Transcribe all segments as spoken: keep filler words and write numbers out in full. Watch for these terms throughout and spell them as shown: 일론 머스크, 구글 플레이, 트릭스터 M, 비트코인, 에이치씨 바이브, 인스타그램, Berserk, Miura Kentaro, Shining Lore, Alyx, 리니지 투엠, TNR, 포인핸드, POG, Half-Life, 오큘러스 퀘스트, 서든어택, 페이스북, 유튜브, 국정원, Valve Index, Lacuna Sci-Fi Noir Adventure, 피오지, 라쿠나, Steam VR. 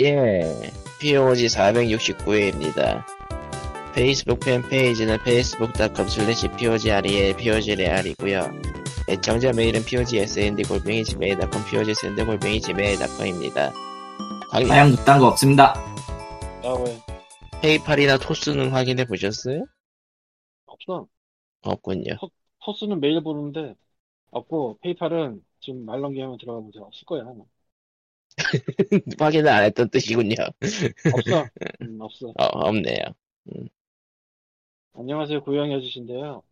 예, 피오지 사백육십구 회입니다. 페이스북 팬페이지는 페이스북 닷컴 슬래시 피오지알이엘 피오지레알이고요. 애청자 메일은 피오지에스엔디 골뱅이 지메일 닷컴 피오지에스엔디 골뱅이 지메일 닷컴입니다. 사양 그딴 거 없습니다. 아, 왜? 페이팔이나 토스는 확인해 보셨어요? 없어. 없군요. 토, 토스는 매일 보는데 없고, 페이팔은 지금 말넘기하면 들어가 보자. 없을 거야. 확인을 안 했던 뜻이군요. 없어. 음, 없어. 어, 없네요. 음. 안녕하세요, 고양이 아저씨인데요.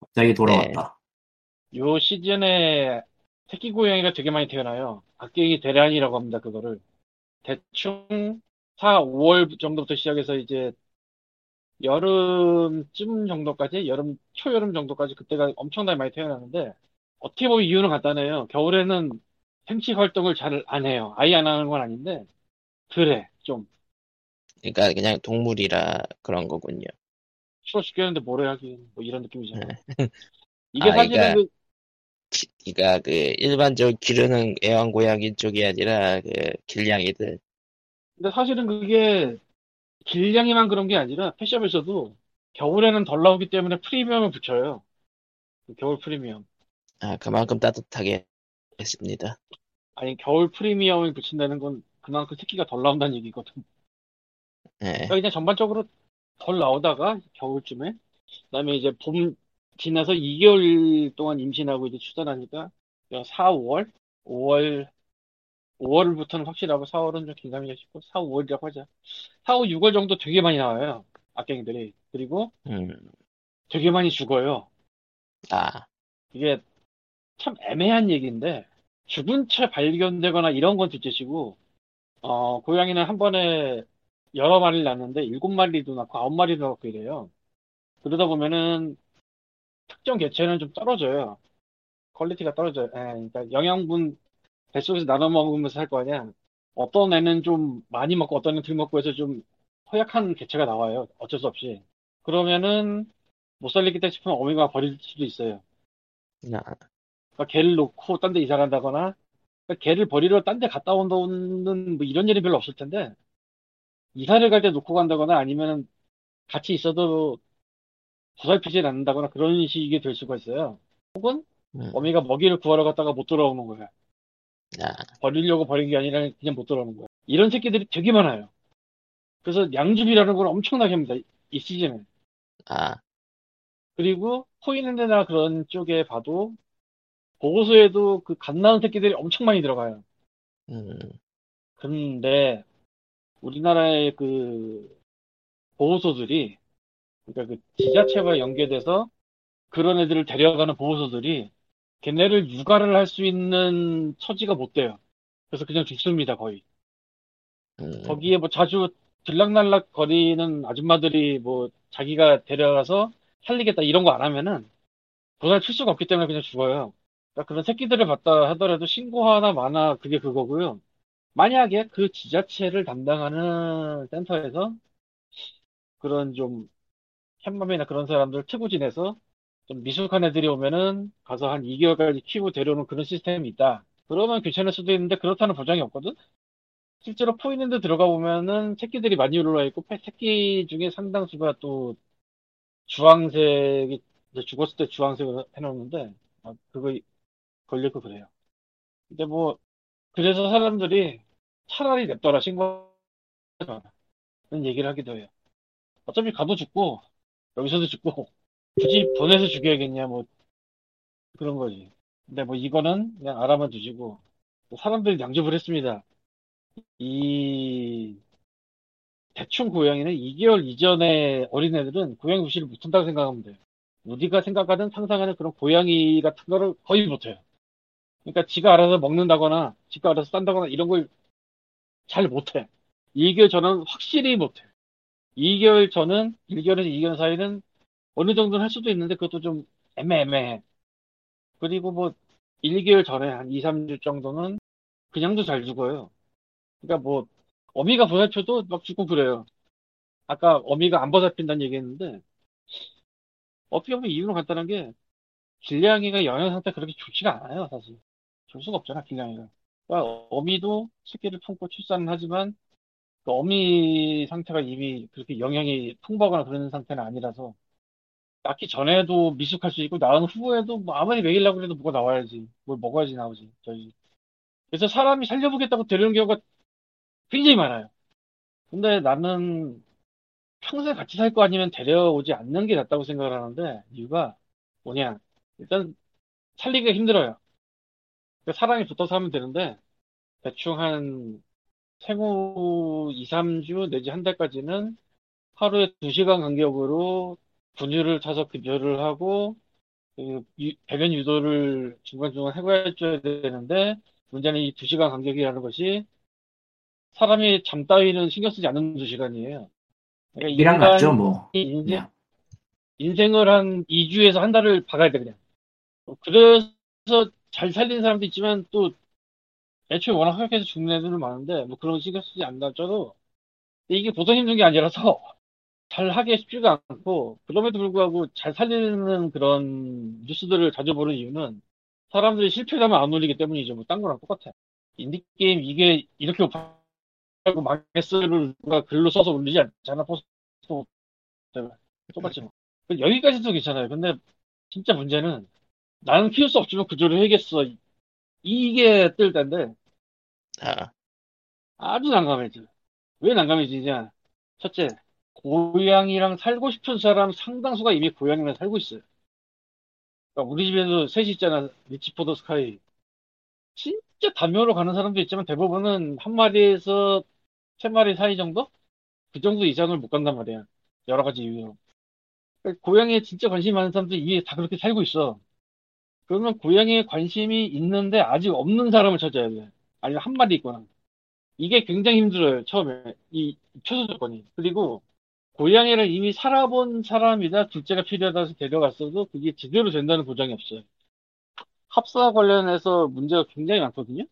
갑자기 돌아왔다. 네. 요 시즌에 새끼 고양이가 되게 많이 태어나요. 악갱이 대란이라고 합니다. 그거를 대충 사, 오월 정도부터 시작해서 이제 여름쯤 정도까지, 여름 초여름 정도까지, 그때가 엄청나게 많이 태어나는데, 어떻게 보면 이유는 간단해요. 겨울에는 생식 활동을 잘 안 해요. 아예 안 하는 건 아닌데, 그래, 좀. 그러니까 그냥 동물이라 그런 거군요. 싫어 죽겠는데 뭘 해야긴, 뭐 이런 느낌이잖아요. 이게 아, 사실은 그러니까, 그, 그러니까 그 일반적으로 기르는 애완고양이 쪽이 아니라 그 길냥이들. 근데 사실은 그게 길냥이만 그런 게 아니라 펫샵에서도 겨울에는 덜 나오기 때문에 프리미엄을 붙여요. 겨울 프리미엄. 아, 그만큼 따뜻하게 했습니다. 아니, 겨울 프리미엄을 붙인다는 건 그만큼 새끼가 덜 나온다는 얘기거든. 네. 그러니까 그냥 전반적으로 덜 나오다가 겨울쯤에, 그다음에 이제 봄 지나서 이 개월 동안 임신하고 이제 출산하니까 사, 오월, 오월, 오월부터는 확실하고 사월은 좀 긴가민가 싶고, 사, 오월이라고 하자. 사, 오, 육월 정도 되게 많이 나와요, 악갱이들이. 그리고 음. 되게 많이 죽어요. 아, 이게 참 애매한 얘기인데, 죽은 채 발견되거나 이런 건 둘째치고, 어, 고양이는 한 번에 여러 마리를 낳는데, 일곱 마리도 낳고 아홉 마리도 낳고 이래요. 그러다 보면은 특정 개체는 좀 떨어져요. 퀄리티가 떨어져요. 에, 그러니까 영양분 뱃속에서 나눠 먹으면서 할 거 아니야. 어떤 애는 좀 많이 먹고 어떤 애는 덜 먹고 해서 좀 허약한 개체가 나와요, 어쩔 수 없이. 그러면은 못 살리겠다 싶으면 어미가 버릴 수도 있어요. 나. 그러니까 개를 놓고 딴 데 이사 간다거나, 그러니까 개를 버리러 딴 데 갔다 온다는 뭐 이런 일이 별로 없을 텐데, 이사를 갈 때 놓고 간다거나 아니면 같이 있어도 보살피지 않는다거나 그런 식이 될 수가 있어요. 혹은 음. 어미가 먹이를 구하러 갔다가 못 돌아오는 거야. 아. 버리려고 버린 게 아니라 그냥 못 돌아오는 거야. 이런 새끼들이 되게 많아요. 그래서 양줍이라는 걸 엄청나게 합니다, 이 시즌에. 아. 그리고 코인핸드나 그런 쪽에 봐도 보고서에도 그 갓 나온 새끼들이 엄청 많이 들어가요. 음. 근데 우리나라의 그 보호소들이, 그러니까 그 지자체와 연계돼서 그런 애들을 데려가는 보호소들이 걔네를 육아를 할 수 있는 처지가 못 돼요. 그래서 그냥 죽습니다, 거의. 음. 거기에 뭐 자주 들락날락 거리는 아줌마들이 뭐 자기가 데려가서 살리겠다 이런 거 안 하면은 보살필 수가 없기 때문에 그냥 죽어요. 그러니까 그런 새끼들을 봤다 하더라도 신고 하나 마나 그게 그거고요. 만약에 그 지자체를 담당하는 센터에서 그런 좀 캣맘이나 그런 사람들 트고 지내서 좀 미숙한 애들이 오면은 가서 한 이 개월까지 키우고 데려오는 그런 시스템이 있다, 그러면 괜찮을 수도 있는데 그렇다는 보장이 없거든? 실제로 포인핸드 들어가 보면은 새끼들이 많이 올라와 있고, 새끼 중에 상당수가 또 주황색이, 죽었을 때 주황색을 해놓는데, 아, 그거 걸리고 그래요. 근데 뭐, 그래서 사람들이 차라리 냅둬라, 신고하지 마는 얘기를 하기도 해요. 어차피 가도 죽고 여기서도 죽고 굳이 보내서 죽여야겠냐, 뭐 그런 거지. 근데 뭐 이거는 그냥 알아만 두시고. 사람들이 양집을 했습니다. 이 대충 고양이는 이 개월 이전에 어린애들은 고양이 무시를 못한다고 생각하면 돼요. 우리가 생각하는, 상상하는 그런 고양이 같은 거를 거의 못해요. 그러니까 지가 알아서 먹는다거나 지가 알아서 싼다거나 이런 걸 잘 못해. 이 개월 전은 확실히 못해. 이 개월 전은, 일 개월에서 이 개월 사이는 어느 정도는 할 수도 있는데 그것도 좀 애매애매해. 그리고 뭐 일 개월 전에 한 이, 삼 주 정도는 그냥도 잘 죽어요. 그러니까 뭐 어미가 보살펴도 막 죽고 그래요. 아까 어미가 안 보살핀다는 얘기 했는데, 어떻게 보면 이유는 간단한 게, 길냥이가 영양 상태 그렇게 좋지가 않아요, 사실. 좋을 수가 없잖아, 길냥이가. 그러니까 어미도 새끼를 품고 출산은 하지만 그 어미 상태가 이미 그렇게 영향이 풍부하거나 그런 상태는 아니라서 낳기 전에도 미숙할 수 있고 낳은 후에도 뭐 아무리 먹이려고 해도 뭐가 나와야지 뭘 먹어야지 나오지 저희. 그래서 사람이 살려보겠다고 데려오는 경우가 굉장히 많아요. 근데 나는 평생 같이 살 거 아니면 데려오지 않는 게 낫다고 생각을 하는데, 이유가 뭐냐, 일단 살리기가 힘들어요. 그러니까 사람이 붙어서 하면 되는데 대충 한 생후 이, 삼 주 내지 한 달까지는 하루에 두 시간 간격으로 분유를 타서 급여를 하고 그 유, 배변 유도를 중간중간 해줘야 되는데, 문제는 이 두 시간 간격이라는 것이 사람이 잠 따위는 신경 쓰지 않는 두 시간이에요. 그러니까 이랑 같죠 뭐. 인생, 인생을 한 이 주에서 한 달을 박아야 돼 그냥. 그래서 잘 살리는 사람도 있지만 또 애초에 워낙 허약해서 죽는 애들은 많은데 뭐 그런 거 신경 쓰지 않았죠. 이게 보통 힘든 게 아니라서 잘 하기 쉽지가 않고, 그럼에도 불구하고 잘 살리는 그런 뉴스들을 자주 보는 이유는 사람들이 실패하면 안 올리기 때문이죠. 뭐 딴 거랑 똑같아. 인디게임 이게 이렇게 오판하고 망했어를 누가 글로 써서 올리지 않잖아. 포스트 똑같지 뭐. 여기까지도 괜찮아요. 근데 진짜 문제는 나는 키울 수 없지만 그대로 해야겠어, 이게 뜰 텐데 아. 아주 난감해져. 왜 난감해지냐, 첫째 고양이랑 살고 싶은 사람 상당수가 이미 고양이랑 살고 있어요. 그러니까 우리 집에도 셋이 있잖아, 리치포더 스카이. 진짜 단면으로 가는 사람도 있지만 대부분은 한 마리에서 세 마리 사이 정도? 그 정도 이상을 못 간단 말이야, 여러 가지 이유로. 그러니까 고양이에 진짜 관심이 많은 사람들이 이미 다 그렇게 살고 있어. 그러면 고양이에 관심이 있는데 아직 없는 사람을 찾아야 돼. 아니면 한 마리 있거나. 이게 굉장히 힘들어요, 처음에. 이 최소 조건이. 그리고 고양이를 이미 살아본 사람이나 둘째가 필요하다 해서 데려갔어도 그게 제대로 된다는 보장이 없어요. 합사 관련해서 문제가 굉장히 많거든요.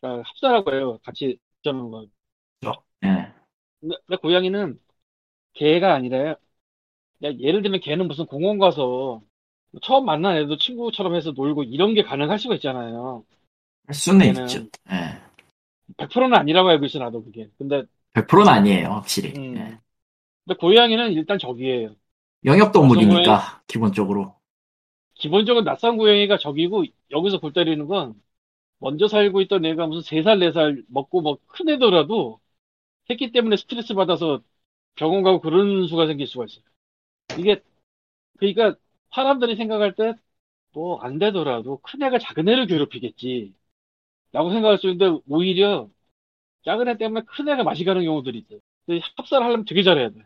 그러니까 합사라고 해요, 같이 저는 거. 네. 근데, 근데 고양이는 개가 아니라, 예를 들면 개는 무슨 공원 가서 처음 만난 애도 친구처럼 해서 놀고 이런 게 가능할 수가 있잖아요. 할 수는 있죠. 네. 백 퍼센트는 아니라고 알고 있어 나도 그게. 근데 백 퍼센트는 아니에요 확실히. 음. 네. 근데 고양이는 일단 적이에요. 영역동물이니까 고양이, 기본적으로. 기본적으로 낯선 고양이가 적이고, 여기서 골 때리는 건 먼저 살고 있던 애가 무슨 세 살, 네 살 먹고 뭐 큰 애더라도 새끼 때문에 스트레스 받아서 병원 가고 그런 수가 생길 수가 있어요. 이게 그러니까 사람들이 생각할 때 뭐 안 되더라도 큰 애가 작은 애를 괴롭히겠지 라고 생각할 수 있는데, 오히려 작은 애 때문에 큰 애가 맛이 가는 경우들이 있어요. 근데 합사를 하려면 되게 잘해야 돼.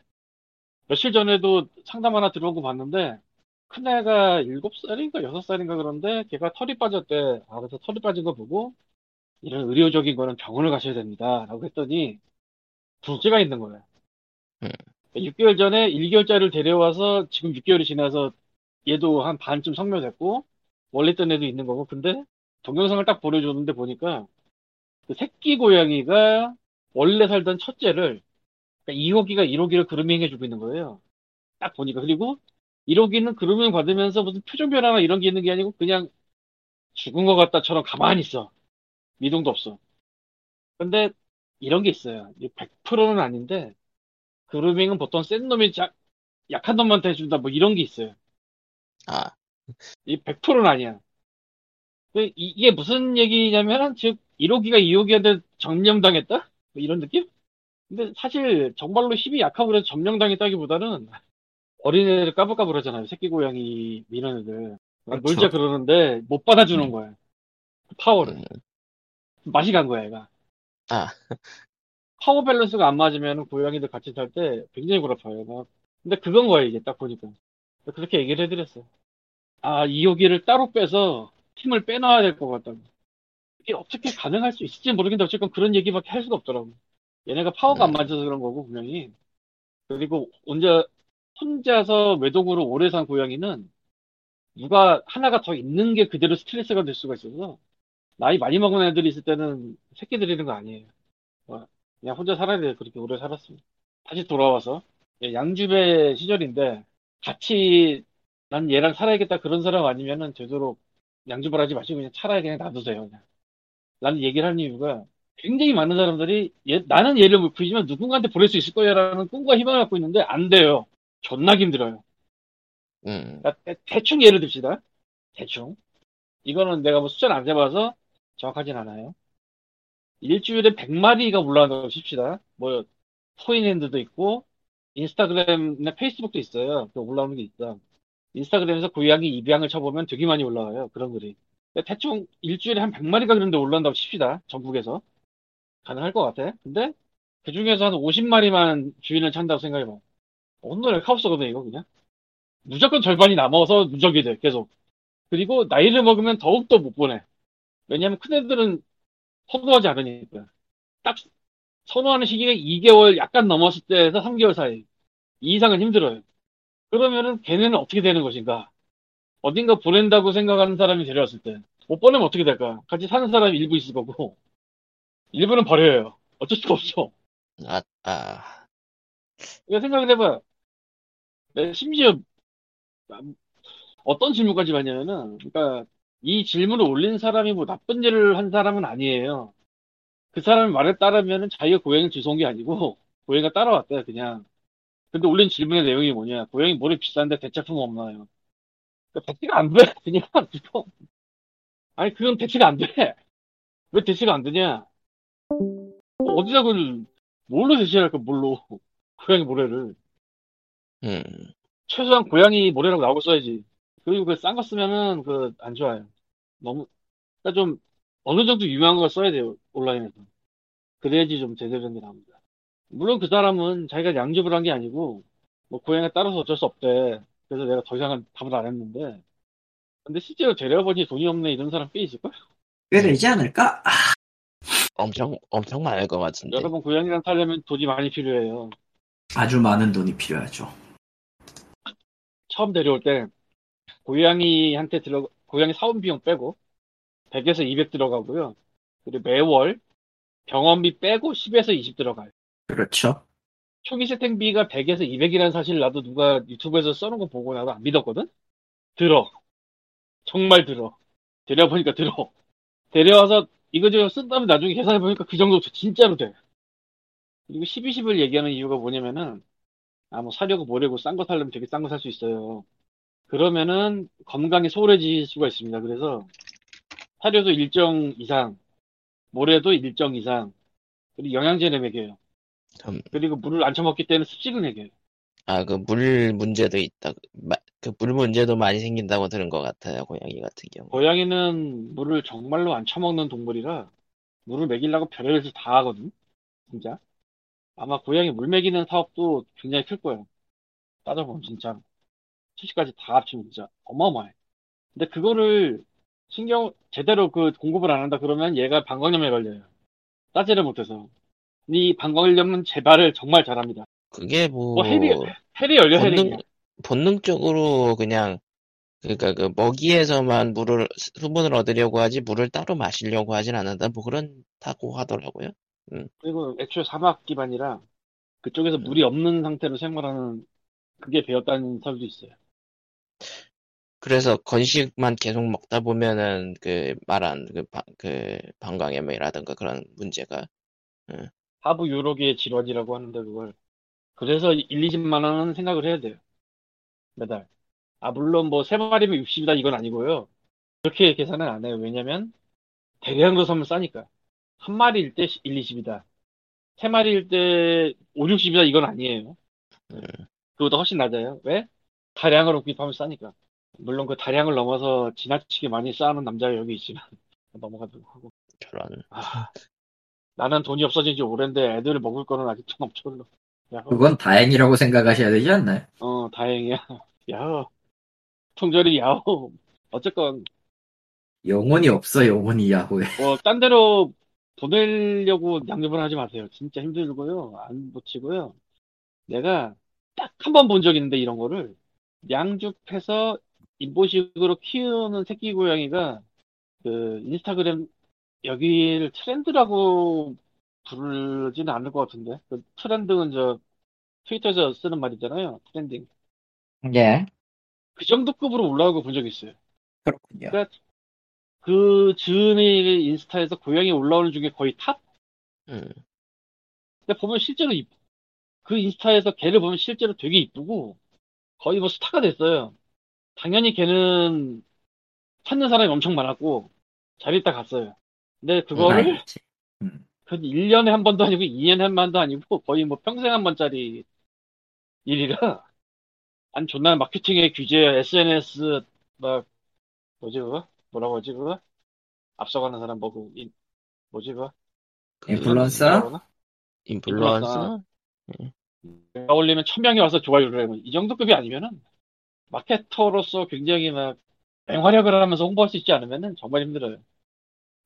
며칠 전에도 상담 하나 들어온 거 봤는데 큰 애가 일곱 살인가 여섯 살인가 그런데 걔가 털이 빠졌대. 아, 그래서 털이 빠진 거 보고 이런 의료적인 거는 병원을 가셔야 됩니다 라고 했더니 둘째가 있는 거예요. 육 개월 전에 일 개월짜리를 데려와서 지금 육 개월이 지나서 얘도 한 반쯤 성묘됐고 원래 있던 애도 있는 거고. 근데 동영상을 딱 보내줬는데 보니까 그 새끼 고양이가 원래 살던 첫째를, 그러니까 이 호기가 일 호기를 그루밍해주고 있는 거예요 딱 보니까. 그리고 일 호기는 그루밍 받으면서 무슨 표정 변화나 이런 게 있는 게 아니고 그냥 죽은 것 같다처럼 가만히 있어, 미동도 없어. 근데 이런 게 있어요, 백 퍼센트는 아닌데 그루밍은 보통 센 놈이 자, 약한 놈한테 해준다 뭐 이런 게 있어요. 아, 이 백 퍼센트는 아니야. 이게 무슨 얘기냐면, 즉 일 호기가 이 호기한테 점령당했다? 뭐 이런 느낌? 근데 사실 정말로 힘이 약하고 그래서 점령당했다기보다는 어린애들 까불까불 하잖아요, 새끼 고양이 이런 애들. 그렇죠. 놀자 그러는데 못 받아주는 음. 거야, 파워를. 음. 맛이 간 거야 얘가. 아. 파워 밸런스가 안 맞으면 고양이들 같이 살 때 굉장히 고라파요 막. 근데 그건 거야 이게 딱 보니까. 그렇게 얘기를 해드렸어. 아, 이 호기를 따로 빼서 팀을 빼놔야 될 것 같다고. 이게 어떻게 가능할 수 있을지 모르겠는데 어쨌건 그런 얘기밖에 할 수가 없더라고. 얘네가 파워가 안 맞아서 그런 거고 분명히. 그리고 혼자, 혼자서 외동으로 오래 산 고양이는 누가 하나가 더 있는 게 그대로 스트레스가 될 수가 있어서, 나이 많이 먹은 애들이 있을 때는 새끼 들이는 거 아니에요. 그냥 혼자 살아야 돼. 그렇게 오래 살았습니다. 다시 돌아와서 양주배 시절인데, 같이 난 얘랑 살아야겠다 그런 사람 아니면은 되도록 양주벌 하지 마시고 그냥 차라리 그냥 놔두세요 그냥. 나는 얘기를 하는 이유가 굉장히 많은 사람들이 얘, 나는 얘를 물품이지만 누군가한테 보낼 수 있을 거야라는 꿈과 희망을 갖고 있는데 안 돼요. 존나 힘들어요. 음. 그러니까 대충 예를 듭시다. 대충. 이거는 내가 뭐 숫자를 안 세봐서 정확하진 않아요. 일주일에 백마리가 올라온다고 칩시다. 뭐 코인핸드도 있고 인스타그램이나 페이스북도 있어요. 또 올라오는 게 있다. 인스타그램에서 고양이 입양을 쳐보면 되게 많이 올라와요. 그런 글이. 그러니까 대충 일주일에 한 백마리가 그런데 올라온다고 칩시다. 전국에서. 가능할 것 같아. 근데 그중에서 한 오십 마리만 주인을 찬다고 생각해봐. 오늘 카오스거든 이거 그냥. 무조건 절반이 남아서 누적이 돼 계속. 그리고 나이를 먹으면 더욱더 못 보내. 왜냐면 큰 애들은 선호하지 않으니까. 딱 선호하는 시기가 이 개월 약간 넘었을 때에서 삼 개월 사이. 이 이상은 힘들어요. 그러면은 걔네는 어떻게 되는 것인가. 어딘가 보낸다고 생각하는 사람이 데려왔을 때 못 보내면 어떻게 될까. 같이 사는 사람이 일부 있을 거고 일부는 버려요. 어쩔 수가 없어. 아, 아. 그러니까 생각을 해봐. 심지어 어떤 질문까지 왔냐면은, 그러니까 이 질문을 올린 사람이 뭐 나쁜 일을 한 사람은 아니에요. 그 사람의 말에 따르면은 자기가 고양이를 주워온 게 아니고 고양이가 따라왔대요 그냥. 근데 올린 질문의 내용이 뭐냐. 고양이 머리 비싼데 대체품 없나요? 그러니까 대체가 안 돼. 그냥 아니 그건 대체가 안 돼. 왜 대체가 안 되냐? 어디다 그걸 뭘로 대체할까? 뭘로 고양이 모래를. 음. 최소한 고양이 모래라고 나오고 써야지. 그리고 그 싼 거 쓰면은 그 안 좋아요. 너무 그러니까 좀 어느 정도 유명한 걸 써야 돼요 온라인에서. 그래야지 좀 제대로 된 게 나옵니다. 물론 그 사람은 자기가 양집을 한 게 아니고 뭐 고양이가 따라서 어쩔 수 없대. 그래서 내가 더 이상은 답을 안 했는데. 근데 실제로 데려와보니 돈이 없네 이런 사람 꽤 있을걸? 꽤 되지 않을까? 아. 엄청 엄청 많을 것 같은데. 여러분 고양이랑 살려면 돈이 많이 필요해요. 아주 많은 돈이 필요하죠. 처음 데려올 때 고양이한테 들어 고양이 사원 비용 빼고 백에서 이백 들어가고요. 그리고 매월 병원비 빼고 십에서 이십 들어가요. 그렇죠. 초기 세팅비가 백에서 이백이라는 사실 나도 누가 유튜브에서 써놓은 거 보고 나도 안 믿었거든? 들어. 정말 들어. 데려와보니까 들어. 데려와서 이거저거 쓴 다음에 나중에 계산해보니까 그 정도 진짜로 돼. 그리고 십이, 십을 얘기하는 이유가 뭐냐면은 아, 뭐 사려고 모르고 싼 거 사려면 되게 싼 거 살 수 있어요. 그러면은 건강이 소홀해질 수가 있습니다. 그래서 사료도 일정 이상, 모래도 일정 이상, 그리고 영양제를 먹여요. 음. 그리고 물을 안 처먹기 때문에 습식을 먹여요. 아, 그 물 문제도 있다. 그 물 문제도 많이 생긴다고 들은 것 같아요. 고양이 같은 경우. 고양이는 물을 정말로 안 처먹는 동물이라 물을 먹이려고 별의별 짓을 다 하거든. 진짜. 아마 고양이 물 먹이는 사업도 굉장히 클 거예요. 따져보면 진짜. 수시까지 다 합치면 진짜 어마어마해. 근데 그거를 신경 제대로 그 공급을 안 한다 그러면 얘가 방광염에 걸려요. 따지를 못해서. 이 방광염은 재발을 정말 잘합니다. 그게 뭐, 뭐 해리 해리 열려 해리. 본능적으로 그냥 그러니까 그 먹이에서만 물을 수분을 얻으려고 하지 물을 따로 마시려고 하진 않는다. 뭐 그런다고 하더라고요. 음. 그리고 애초에 사막 기반이라 그쪽에서 음. 물이 없는 상태로 생활하는 그게 배웠다는 설도 있어요. 그래서 건식만 계속 먹다 보면은 그 말한 그, 바, 그 방광염이라든가 그런 문제가 응. 하부 유로기의 질환이라고 하는데 그걸 그래서 일, 이십만 원은 생각을 해야 돼요 매달. 아 물론 뭐 세 마리면 육십이다 이건 아니고요. 그렇게 계산은 안 해요. 왜냐면 대량으로 사면 싸니까. 한 마리일 때 일, 이십이다. 세 마리일 때 오, 육십이다 이건 아니에요. 응. 그보다 훨씬 낮아요. 왜? 다량으로 구입하면 싸니까. 물론 그 다량을 넘어서 지나치게 많이 쌓아놓은 남자가 여기 있지만 넘어가도록 하고. 저런. 아, 나는 돈이 없어진 지 오랜데 애들을 먹을 거는 아직 좀 없죠. 그건 다행이라고 생각하셔야 되지 않나요? 어, 다행이야. 야호. 통절이 야호. 어쨌건. 영혼이 없어, 영혼이 야호에. 뭐, 딴 데로 보내려고 양육을 하지 마세요. 진짜 힘들고요. 안 붙이고요. 내가 딱 한 번 본 적 있는데 이런 거를 양육해서 인보식으로 키우는 새끼 고양이가 그 인스타그램 여기를 트렌드라고 부르지는 않을 것 같은데 그 트렌드는 저 트위터에서 쓰는 말이잖아요. 트렌딩. 예. 그 정도 급으로 올라오고 본 적이 있어요. 그렇군요. 그러니까 그 즈음이 인스타에서 고양이 올라오는 중에 거의 탑 음. 근데 보면 실제로 이쁘. 그 인스타에서 걔를 보면 실제로 되게 이쁘고 거의 뭐 스타가 됐어요. 당연히 걔는 찾는 사람이 엄청 많았고 잘 있다 갔어요. 근데 그거를 음. 그 일 년에 한 번도 아니고 이 년에 한 번도 아니고 거의 뭐 평생 한 번짜리 일이라 안 존나 마케팅의 규제, 에스엔에스 막 뭐지 그거? 뭐라고 하지 그거? 앞서가는 사람 뭐고 인, 뭐지 그거? 인플루언서? 인플루언서? 내가 올리면 천 명이 와서 좋아요를 하면 이 정도 급이 아니면은 마케터로서 굉장히 막 맹활약을 하면서 홍보할 수 있지 않으면은 정말 힘들어요.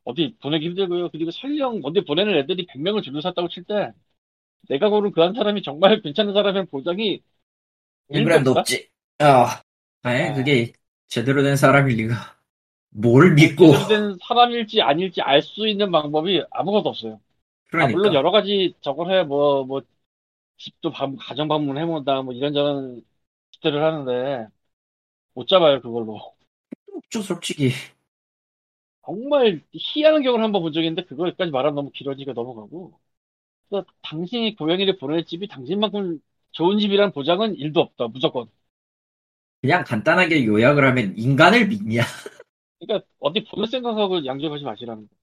어디 보내기 힘들고요. 그리고 설령 어디 보내는 애들이 백 명을 줄로 샀다고 칠 때 내가 고른 그 한 사람이 정말 괜찮은 사람이면 보장이 일 그램 높지. 어. 아니 아. 그게 제대로 된 사람일 리가. 뭘 믿고 제대로 된 사람일지 아닐지 알 수 있는 방법이 아무것도 없어요. 그러니까. 아, 물론 여러 가지 저걸 해 뭐 뭐 집도 방, 가정 방문해 본다 뭐 이런저런 시도를 하는데 못 잡아요 그걸로. 없죠 솔직히. 정말 희한한 경우를 한번 본 적이 있는데 그거까지 말하면 너무 길어지니까 넘어가고. 그래서 당신이 고양이를 보낼 집이 당신만큼 좋은 집이란 보장은 일도 없다. 무조건. 그냥 간단하게 요약을 하면 인간을 믿냐. 그러니까 어디 보낼 생각하고 양조하지 마시라는 거.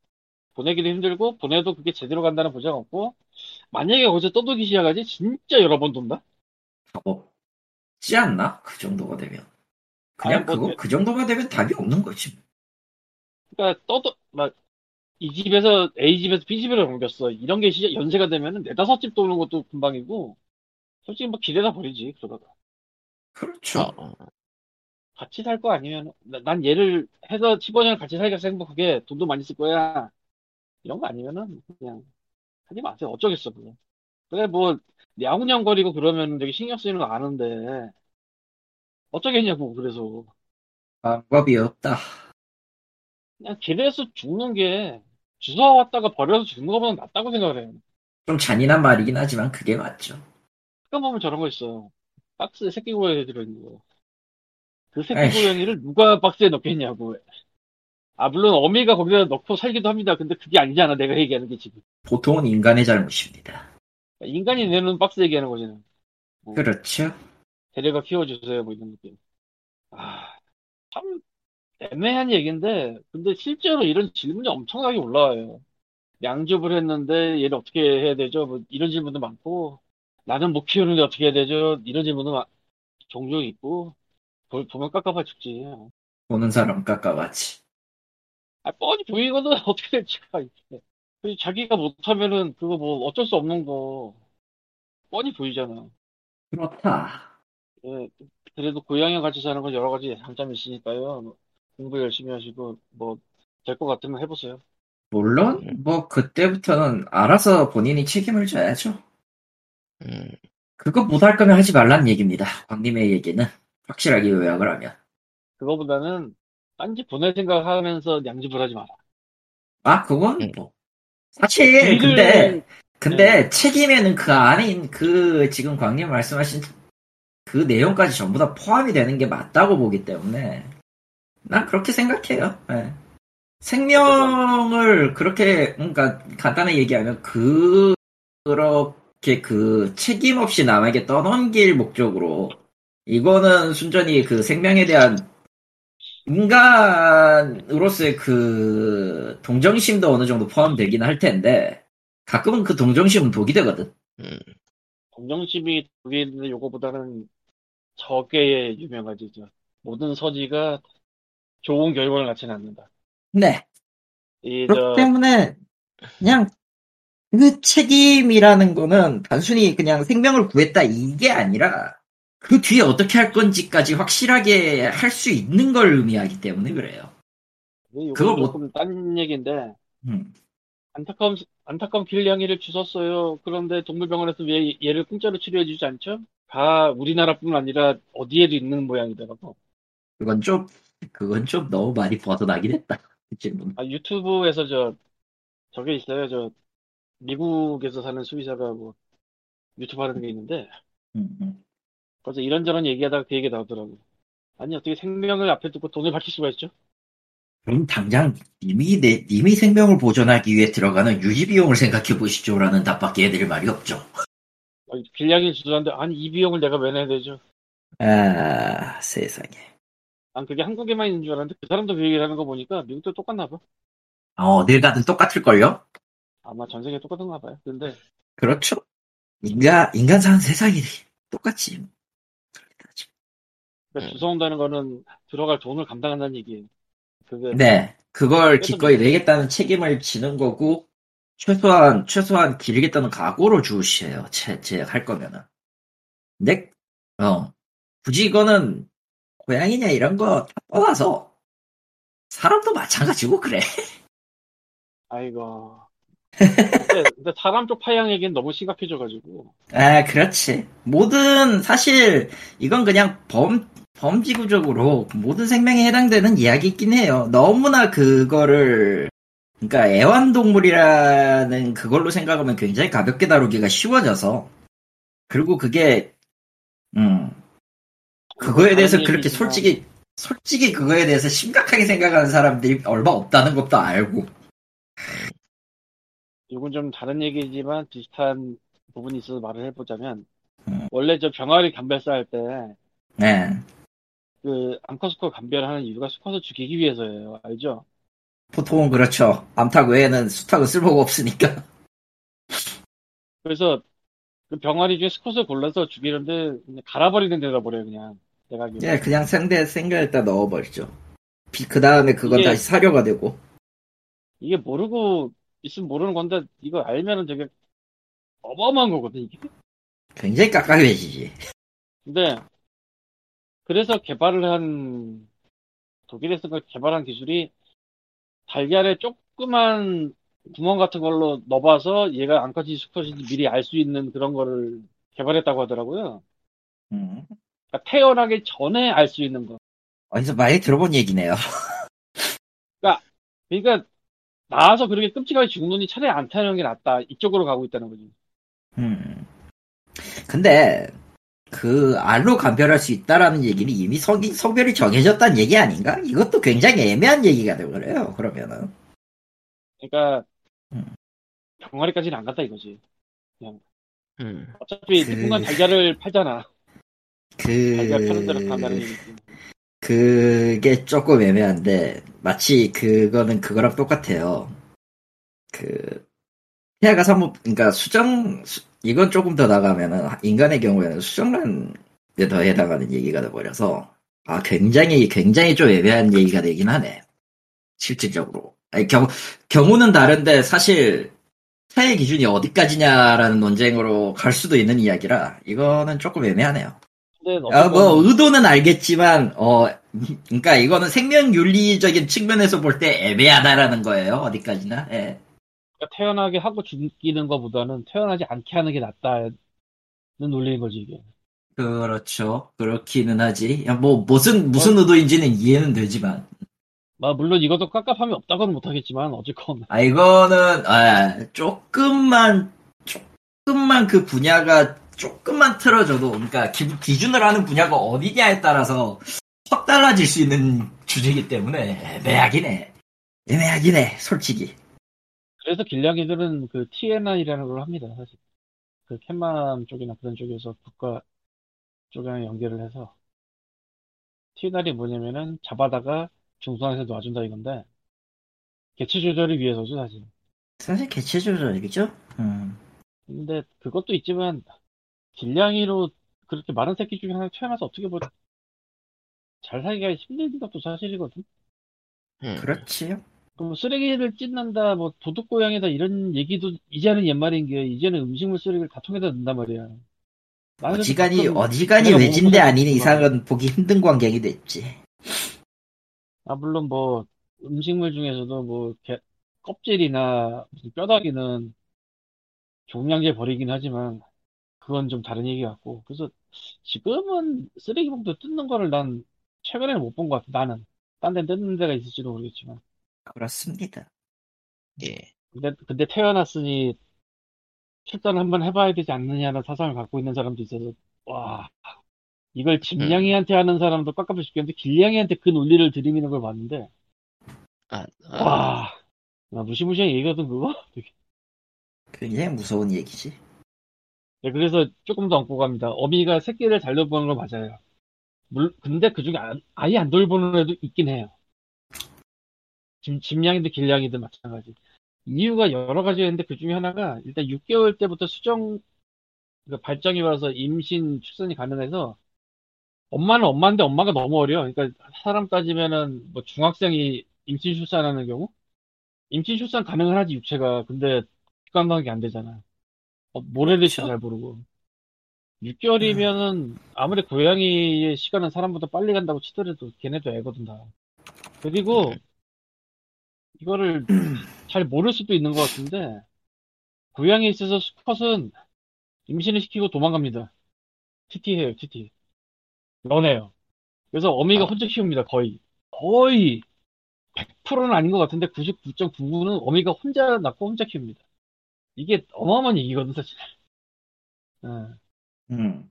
보내기도 힘들고 보내도 그게 제대로 간다는 보장 없고 만약에 거기서 떠돌기 시작하지 진짜 여러 번 돈다? 없지 않나? 그 정도가 되면. 그냥 그거 뭐, 그 정도가 되면 답이 없는 거지. 그러니까 떠도 막 이 집에서 A 집에서 B 집으로 옮겼어. 이런 게 시작, 연세가 되면은 네 다섯 집 도는 것도 금방이고 솔직히 뭐 기대다 버리지 그러다가. 그렇죠. 어, 같이 살 거 아니면 난 얘를 해서 십오 년 같이 살기가 행복하게 돈도 많이 쓸 거야. 이런 거 아니면은 그냥 하지 마세요. 어쩌겠어 그냥. 그래 뭐 야옹야옹거리고 그러면 되게 신경 쓰이는 거 아는데 어쩌겠냐고 그래서. 방법이 없다. 그냥 길에서 죽는 게 주워 왔다가 버려서 죽는 것보다 낫다고 생각을 해요. 좀 잔인한 말이긴 하지만 그게 맞죠. 가끔 보면 저런 거 있어. 박스에 새끼 고양이 들어있는 거. 그 새끼 에이. 고양이를 누가 박스에 넣겠냐고. 아 물론 어미가 거기다 넣고 살기도 합니다. 근데 그게 아니잖아 내가 얘기하는 게 지금. 보통은 인간의 잘못입니다. 인간이 내놓은 박스 얘기하는 거잖아. 뭐, 그렇죠. 데려가 키워주세요 뭐 이런 느낌. 아 참. 애매한 얘기인데 근데 실제로 이런 질문이 엄청나게 올라와요. 양접을 했는데 얘를 어떻게 해야 되죠? 뭐 이런 질문도 많고 나는 못 키우는데 어떻게 해야 되죠? 이런 질문도 마- 종종 있고 그걸 보면 깝깝아 죽지. 보는 사람 깝깝하지. 아, 뻔히 보이거든 어떻게 될지가 이게. 자기가 못하면은 그거 뭐 어쩔 수 없는 거 뻔히 보이잖아. 그렇다. 예, 그래도 고양이와 같이 사는 건 여러 가지 장점이 있으니까요. 공부 열심히 하시고 뭐 될 것 같으면 해보세요. 물론 뭐 그때부터는 알아서 본인이 책임을 져야죠. 음. 그거 못할 거면 하지 말란 얘기입니다. 광님의 얘기는 확실하게 요약을 하면 그거보다는 딴지 보낼 생각하면서 양집을 하지 마라. 아 그건 음. 뭐 사실 근데 근데 네. 책임에는 그 안에 그 지금 광님 말씀하신 그 내용까지 전부 다 포함이 되는 게 맞다고 보기 때문에. 난 그렇게 생각해요. 네. 생명을 그렇게 그러니까 간단하게 얘기하면 그, 그렇게 그 책임 없이 남에게 떠넘길 목적으로 이거는 순전히 그 생명에 대한 인간으로서의 그 동정심도 어느 정도 포함되긴 할 텐데 가끔은 그 동정심은 독이 되거든. 음. 동정심이 독이 있는 요거보다는 저게 유명하지. 모든 서지가 좋은 결과를 낳지는 않는다. 네. 이 그렇기 저... 때문에 그냥 그 책임이라는 거는 단순히 그냥 생명을 구했다 이게 아니라 그 뒤에 어떻게 할 건지까지 확실하게 할 수 있는 걸 의미하기 때문에 그래요. 그거 뭐 조금 딴 얘기인데 음. 안타까운 안타까운 길냥이를 주웠어요. 그런데 동물병원에서 왜 얘를 공짜로 치료해주지 않죠? 다 우리나라뿐 아니라 어디에도 있는 모양이더라고. 그건 좀 그건 좀 너무 많이 벗어나긴 했다. 질문. 아, 유튜브에서 저, 저게 있어요. 저, 미국에서 사는 수의사가 뭐, 유튜브 하는 게 있는데, 음. 그래서 이런저런 얘기하다가 그 얘기 나오더라고. 아니, 어떻게 생명을 앞에 두고 돈을 바칠 수가 있죠? 그럼 당장 님이, 내, 님이 생명을 보존하기 위해 들어가는 유지비용을 생각해보시죠 라는 답밖에 해드릴 말이 없죠. 빌리하긴 주저한데 아니 이 비용을 내가 왜 내야 되죠? 아 세상에. 난 그게 한국에만 있는 줄 알았는데 그 사람도 그 얘기를 하는 거 보니까 미국도 똑같나 봐. 어, 늘 가든 똑같을걸요? 아마 전 세계 똑같은가 봐요. 근데 그렇죠. 인간, 인간 사는 세상이 똑같지. 그러니까 주워온다는 거는 들어갈 돈을 감당한다는 얘기예요. 그게 네, 그걸 기꺼이 내겠다는 책임을 지는 거고 최소한 최소한 기르겠다는 각오로 주시해요. 제할 거면은. 근데 어 굳이 이거는 고양이냐 이런 거 떠나서 사람도 마찬가지고 그래. 아이고. 근데, 근데 사람 쪽 파양 얘기는 너무 심각해져가지고. 아 그렇지. 모든 사실 이건 그냥 범 범지구적으로 모든 생명에 해당되는 이야기이긴 해요. 너무나 그거를 그러니까 애완동물이라는 그걸로 생각하면 굉장히 가볍게 다루기가 쉬워져서 그리고 그게 음 그거에 대해서 그렇게 얘기지만. 솔직히 솔직히 그거에 대해서 심각하게 생각하는 사람들이 얼마 없다는 것도 알고. 이건 좀 다른 얘기지만 비슷한 부분이 있어서 말을 해보자면 음. 원래 저 병아리 감별사할 때 네. 그 암컷수컷 감별하는 이유가 수컷을 죽이기 위해서예요. 알죠? 보통은 그렇죠. 암탉 외에는 수탉은 쓸모가 없으니까. 그래서 그 병아리 중에 수컷을 골라서 죽이는데 갈아버리는 데다 버려요 그냥. 내가 예, 그냥 생대 생겨에다 넣어버리죠. 그 다음에 그건 이게, 다시 사료가 되고. 이게 모르고 있으면 모르는 건데 이거 알면은 되게 어마어마한 거거든 이게. 굉장히 깎아내지지. 근데 그래서 개발을 한 독일에서 개발한 기술이. 달걀에 조그만 구멍 같은 걸로 넣어봐서 얘가 암컷인지 수컷인지 미리 알 수 있는 그런 거를 개발했다고 하더라고요. 음. 그러니까 태어나기 전에 알 수 있는 거. 어디서 많이 들어본 얘기네요. 그러니까, 그러니까 나와서 그렇게 끔찍하게 죽는니 차라리 안 태어나는 게 낫다. 이쪽으로 가고 있다는 거지. 음. 근데 그 알로 감별할 수 있다라는 얘기는 이미 성, 성별이 정해졌다는 얘기 아닌가? 이것도 굉장히 애매한 얘기가 되어요. 그러면은 그러니까 음. 병아리까지는 안 갔다 이거지. 그냥 음. 어차피 누군가 그... 달걀을 팔잖아. 그 달걀 파는 대로 판다는 얘기지. 그게 조금 애매한데 마치 그거는 그거랑 똑같아요. 그 태아가 산모 그러니까 수정 수... 이건 조금 더 나가면은, 인간의 경우에는 수정란에 더 해당하는 얘기가 돼버려서, 아, 굉장히, 굉장히 좀 애매한 얘기가 되긴 하네. 실질적으로. 아니, 경우, 경우는 다른데, 사실, 사회 기준이 어디까지냐라는 논쟁으로 갈 수도 있는 이야기라, 이거는 조금 애매하네요. 아, 뭐, 의도는 알겠지만, 어, 그러니까 이거는 생명윤리적인 측면에서 볼 때 애매하다라는 거예요, 어디까지나. 예. 태어나게 하고 죽이는 것보다는 태어나지 않게 하는 게 낫다는 논리인 거지 이게. 그렇죠. 그렇기는 하지. 뭐 무슨 무슨 어, 의도인지는 이해는 되지만. 아, 물론 이것도 깝깝함이 없다고는 못하겠지만 어쨌건. 아 이거는 아, 조금만 조금만 그 분야가 조금만 틀어져도 그러니까 기, 기준을 하는 분야가 어디냐에 따라서 확 달라질 수 있는 주제이기 때문에 애매하긴 해. 애매하긴 해. 솔직히. 그래서 길냥이들은 그 티 엔 알이라는 걸 합니다, 사실. 그 캣맘 쪽이나 그런 쪽에서 국가 쪽이랑 연계를 해서. 티 엔 알이 뭐냐면은 잡아다가 중성화해서 놔준다 이건데, 개체 조절을 위해서죠, 사실. 사실 개체 조절이겠죠? 음. 근데 그것도 있지만, 길냥이로 그렇게 많은 새끼 중에 하나 태어나서 어떻게 보자. 잘 살기가 힘든 것도 사실이거든. 음. 그렇지요. 뭐 쓰레기를 찢는다, 뭐 도둑고양이다 이런 얘기도 이제는 옛말인 게 이제는 음식물 쓰레기를 다 통에다 넣는단 말이야. 어지간히 어지간히 외진데 아닌 이상은 보기 힘든 광경이 됐지. 아 물론 뭐 음식물 중에서도 뭐 개, 껍질이나 무슨 뼈다귀는 종량제 버리긴 하지만 그건 좀 다른 얘기 같고 그래서 지금은 쓰레기봉투 뜯는 거를 난 최근에는 못 본 것 같아. 나는 딴 데는 뜯는 데가 있을지도 모르겠지만. 그렇습니다. 예. 근데, 근데 태어났으니 출산 한번 해봐야 되지 않느냐는 사상을 갖고 있는 사람도 있어서, 와, 이걸 집냥이한테 음. 하는 사람도 깝깝해 죽겠는데, 길냥이한테 그 논리를 들이미는 걸 봤는데, 아, 아. 와, 나 무시무시한 얘기거든 그거? 그게 무서운 얘기지. 네, 그래서 조금 더 얹고 갑니다. 어미가 새끼를 잘 돌보는 건 맞아요. 물, 근데 그중에 아, 아예 안 돌보는 애도 있긴 해요. 짐, 짐냥이든 길냥이든 마찬가지. 이유가 여러 가지였는데 그중에 하나가 일단 육 개월 때부터 수정, 그러니까 발정이 와서 임신, 출산이 가능해서 엄마는 엄마인데 엄마가 너무 어려. 그러니까 사람 따지면은 뭐 중학생이 임신 출산하는 경우? 임신 출산 가능은 하지, 육체가. 근데 기관 방학이 안 되잖아. 어, 뭘 해야 될지 잘 모르고. 육 개월이면은 아무리 고양이의 시간은 사람보다 빨리 간다고 치더라도 걔네도 애거든 다. 그리고 이거를 잘 모를 수도 있는 것 같은데 고양이에 있어서 수컷은 임신을 시키고 도망갑니다. 티티해요, 티티. 런해요. 그래서 어미가 혼자 키웁니다. 거의. 거의 백 퍼센트는 아닌 것 같은데 구십구 점 구구는 어미가 혼자 낳고 혼자 키웁니다. 이게 어마어마한 얘기거든 사실. 응. 음.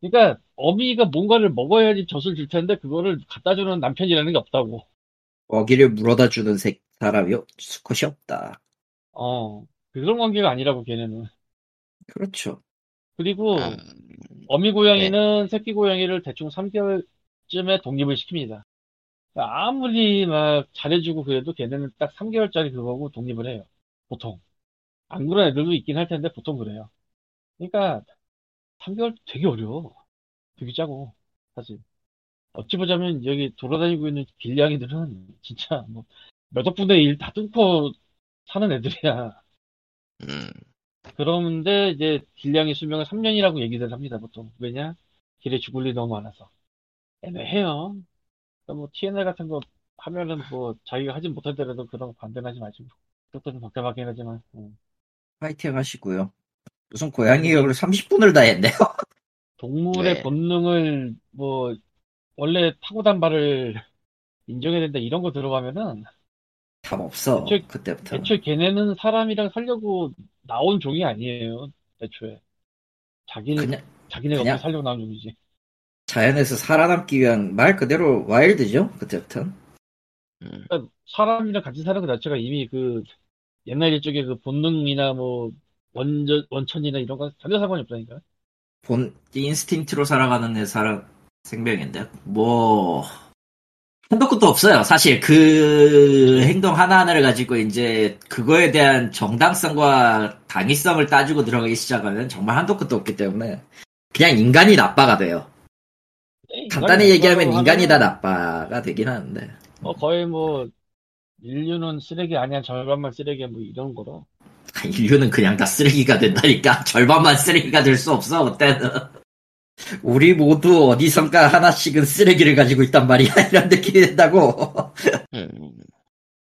그러니까 어미가 뭔가를 먹어야지 젖을 줄 텐데 그거를 갖다 주는 남편이라는 게 없다고. 먹이를 물어다 주는 새 사람이 수컷이 없다. 어, 그런 관계가 아니라고 걔네는. 그렇죠. 그리고 아, 어미 고양이는 네. 새끼 고양이를 대충 삼 개월쯤에 독립을 시킵니다. 아무리 막 잘해주고 그래도 걔네는 딱 삼 개월짜리 그거고 독립을 해요. 보통. 안 그런 애들도 있긴 할 텐데 보통 그래요. 그러니까 삼 개월 되게 어려워. 되게 짜고 사실. 어찌 보자면 여기 돌아다니고 있는 길냥이들은 진짜 뭐 몇억 분의 일 다 뚫고 사는 애들이야. 음. 그런데 이제 길냥이 수명은 삼 년이라고 얘기를 합니다 보통. 왜냐? 길에 죽을 일이 너무 많아서. 애매해요. 그러니까 뭐 티엔알 같은 거 하면은 뭐 자기가 하지 못하더라도 그런 거 반대하지 마시고. 그것도 좀 바뀌어봤긴 하지만. 음. 파이팅 하시고요. 무슨 고양이 역을 삼십 분을 다 했네요. 동물의 네. 본능을 뭐 원래 타고난 바를 인정해야 된다 이런 거 들어가면은 답 없어. 애초에, 그때부터. 애초에 걔네는 사람이랑 살려고 나온 종이 아니에요. 애초에 자기네 그냥, 자기네가 그냥 살려고 나온 종이지. 자연에서 살아남기 위한 말 그대로 와일드죠. 그때부터. 그러니까 사람이랑 같이 사는 것 자체가 이미 그 옛날 일종의 그 본능이나 뭐 원전, 원천이나 이런 거 전혀 상관이 없다니까. 본 인스팅트로 살아가는 내 사람 생명인데 뭐 한도 끝도 없어요. 사실 그 행동 하나하나를 가지고 이제 그거에 대한 정당성과 당위성을 따지고 들어가기 시작하면 정말 한도 끝도 없기 때문에 그냥 인간이 나빠가 돼요. 네, 간단히 얘기하면 인간이 하면... 다 나빠가 되긴 하는데 뭐 거의 뭐 인류는 쓰레기 아니야 절반만 쓰레기야 뭐 이런 거로. 인류는 그냥 다 쓰레기가 된다니까. 절반만 쓰레기가 될 수 없어. 그때는 우리 모두 어디선가 하나씩은 쓰레기를 가지고 있단 말이야 이런 느낌이 된다고. 음.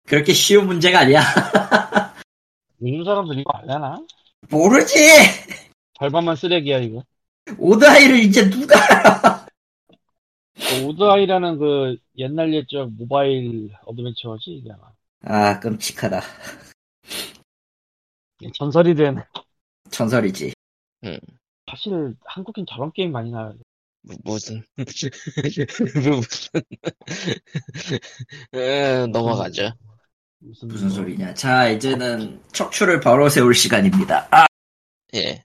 그렇게 쉬운 문제가 아니야. 인류 사람들 이거 알려나? 모르지. 절반만 쓰레기야 이거. 오드아이를 이제 누가 알아. 오드아이라는 그 옛날 옛적 모바일 어드벤처지 이게 아마. 아 끔찍하다. 전설이 된 전설이지. 응. 사실 한국인 저런 게임 많이 나와요. 무슨 무슨 넘어가죠. 무슨, 무슨 소리냐. 자 이제는 척추를 바로 세울 시간입니다. 아. 예.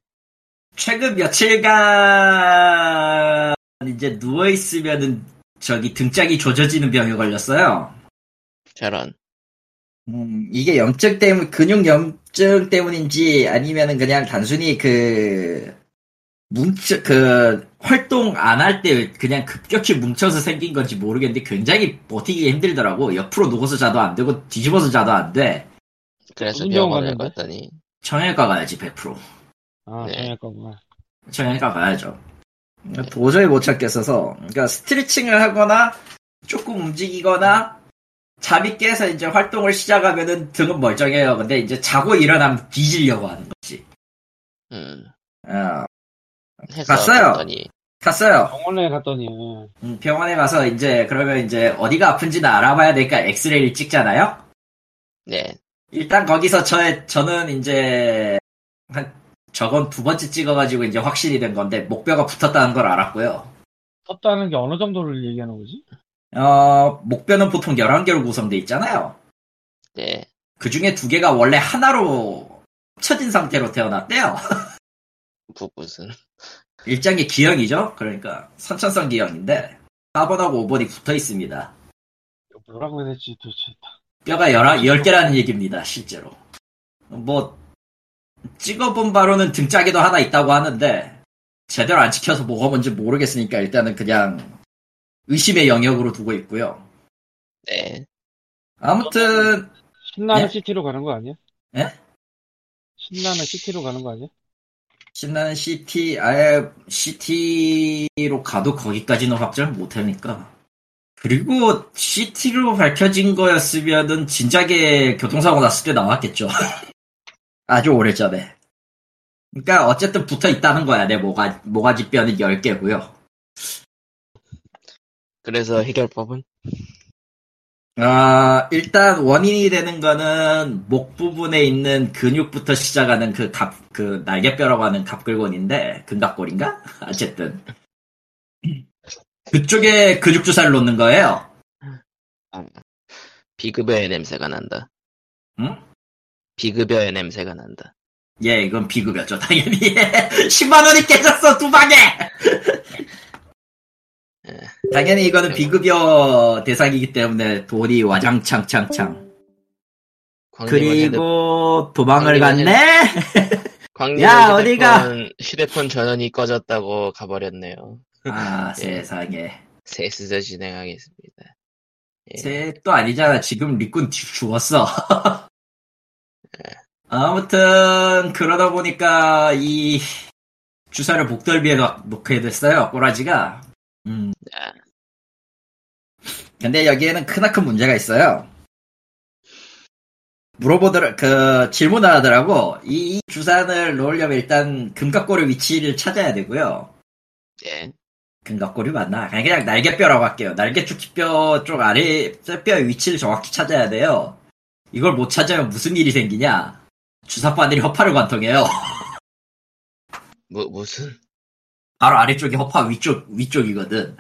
최근 며칠간 이제 누워 있으면은 저기 등짝이 조져지는 병에 걸렸어요. 저런. 음, 이게 염증 때문에, 근육 염증 때문인지, 아니면은 그냥 단순히 그, 뭉쳐, 그, 활동 안 할 때 그냥 급격히 뭉쳐서 생긴 건지 모르겠는데 굉장히 버티기 힘들더라고. 옆으로 누워서 자도 안 되고, 뒤집어서 자도 안 돼. 그래서 병원을 갔더니. 정형외과 가야지, 백 퍼센트. 아, 네. 정형외과구나. 정형외과 가야죠. 네. 도저히 못 찾겠어서, 그러니까 스트레칭을 하거나, 조금 움직이거나, 잠이 깨서 이제 활동을 시작하면은 등은 멀쩡해요. 근데 이제 자고 일어나면 뒤지려고 하는 거지. 음. 어. 갔어요. 갔더니. 갔어요. 병원에 갔더니. 음, 병원에 가서 이제 그러면 이제 어디가 아픈지는 알아봐야 되니까 엑스레이를 찍잖아요. 네. 일단 거기서 저 저는 이제 한 저건 두 번째 찍어가지고 이제 확실히 된 건데 목뼈가 붙었다는 걸 알았고요. 붙었다는 게 어느 정도를 얘기하는 거지? 어, 목뼈는 보통 열한 개로 구성되어 있잖아요. 네. 그 중에 두 개가 원래 하나로 합쳐진 상태로 태어났대요. 무슨 일장의 기형이죠? 그러니까 선천성 기형인데 사 번하고 오 번이 붙어 있습니다. 뭐라고 해야 될지 도대체. 뼈가 열개라는 얘기입니다, 실제로. 뭐 찍어본 바로는 등짝에도 하나 있다고 하는데 제대로 안 찍혀서 뭐가 뭔지 모르겠으니까 일단은 그냥 의심의 영역으로 두고 있고요. 네. 아무튼 신나는 네? 시티로 가는 거 아니야? 예? 네? 신나는 시티로 가는 거 아니야? 신나는 시티, 아예 시티로 가도 거기까지는 확정을 못하니까. 그리고 시티로 밝혀진 거였으면은 진작에 교통사고 났을 때 나왔겠죠. 아주 오래전에. 그러니까 어쨌든 붙어 있다는 거야. 내 모가, 모가지 뼈는 열 개고요. 그래서 해결법은? 아, 일단 원인이 되는 거는 목 부분에 있는 근육부터 시작하는 그 갑, 그 날개뼈라고 하는 갑글곤인데, 근갑골인가? 어쨌든. 그쪽에 근육 주사를 놓는 거예요. 비급여의 냄새가 난다. 응? 비급여의 냄새가 난다. 예, 이건 비급여죠, 당연히. 십만 원이 깨졌어, 두 방에! 당연히 이거는 비급여 대상이기 때문에 돈이 와장창창창. 그리고 도망을 갔네? 야, 어디가? 휴대폰 전원이 꺼졌다고 가버렸네요. 아, 예. 세상에. 세수저 진행하겠습니다. 예. 세또 아니잖아. 지금 리꾼 죽었어. 예. 아무튼 그러다 보니까 이 주사를 목덜비에 놓게 됐어요, 꼬라지가. 음. 근데 여기에는 크나큰 문제가 있어요. 물어보더라, 그, 질문을 하더라고. 이, 이 주산을 넣으려면 일단 금각골의 위치를 찾아야 되고요. 예. 금각골이 맞나? 그냥, 그냥 날개뼈라고 할게요. 날개추기뼈 쪽 아래 뼈의 위치를 정확히 찾아야 돼요. 이걸 못 찾으면 무슨 일이 생기냐? 주사바늘이 허파를 관통해요. 뭐, 무슨? 바로 아래쪽이 허파 위쪽, 위쪽이거든.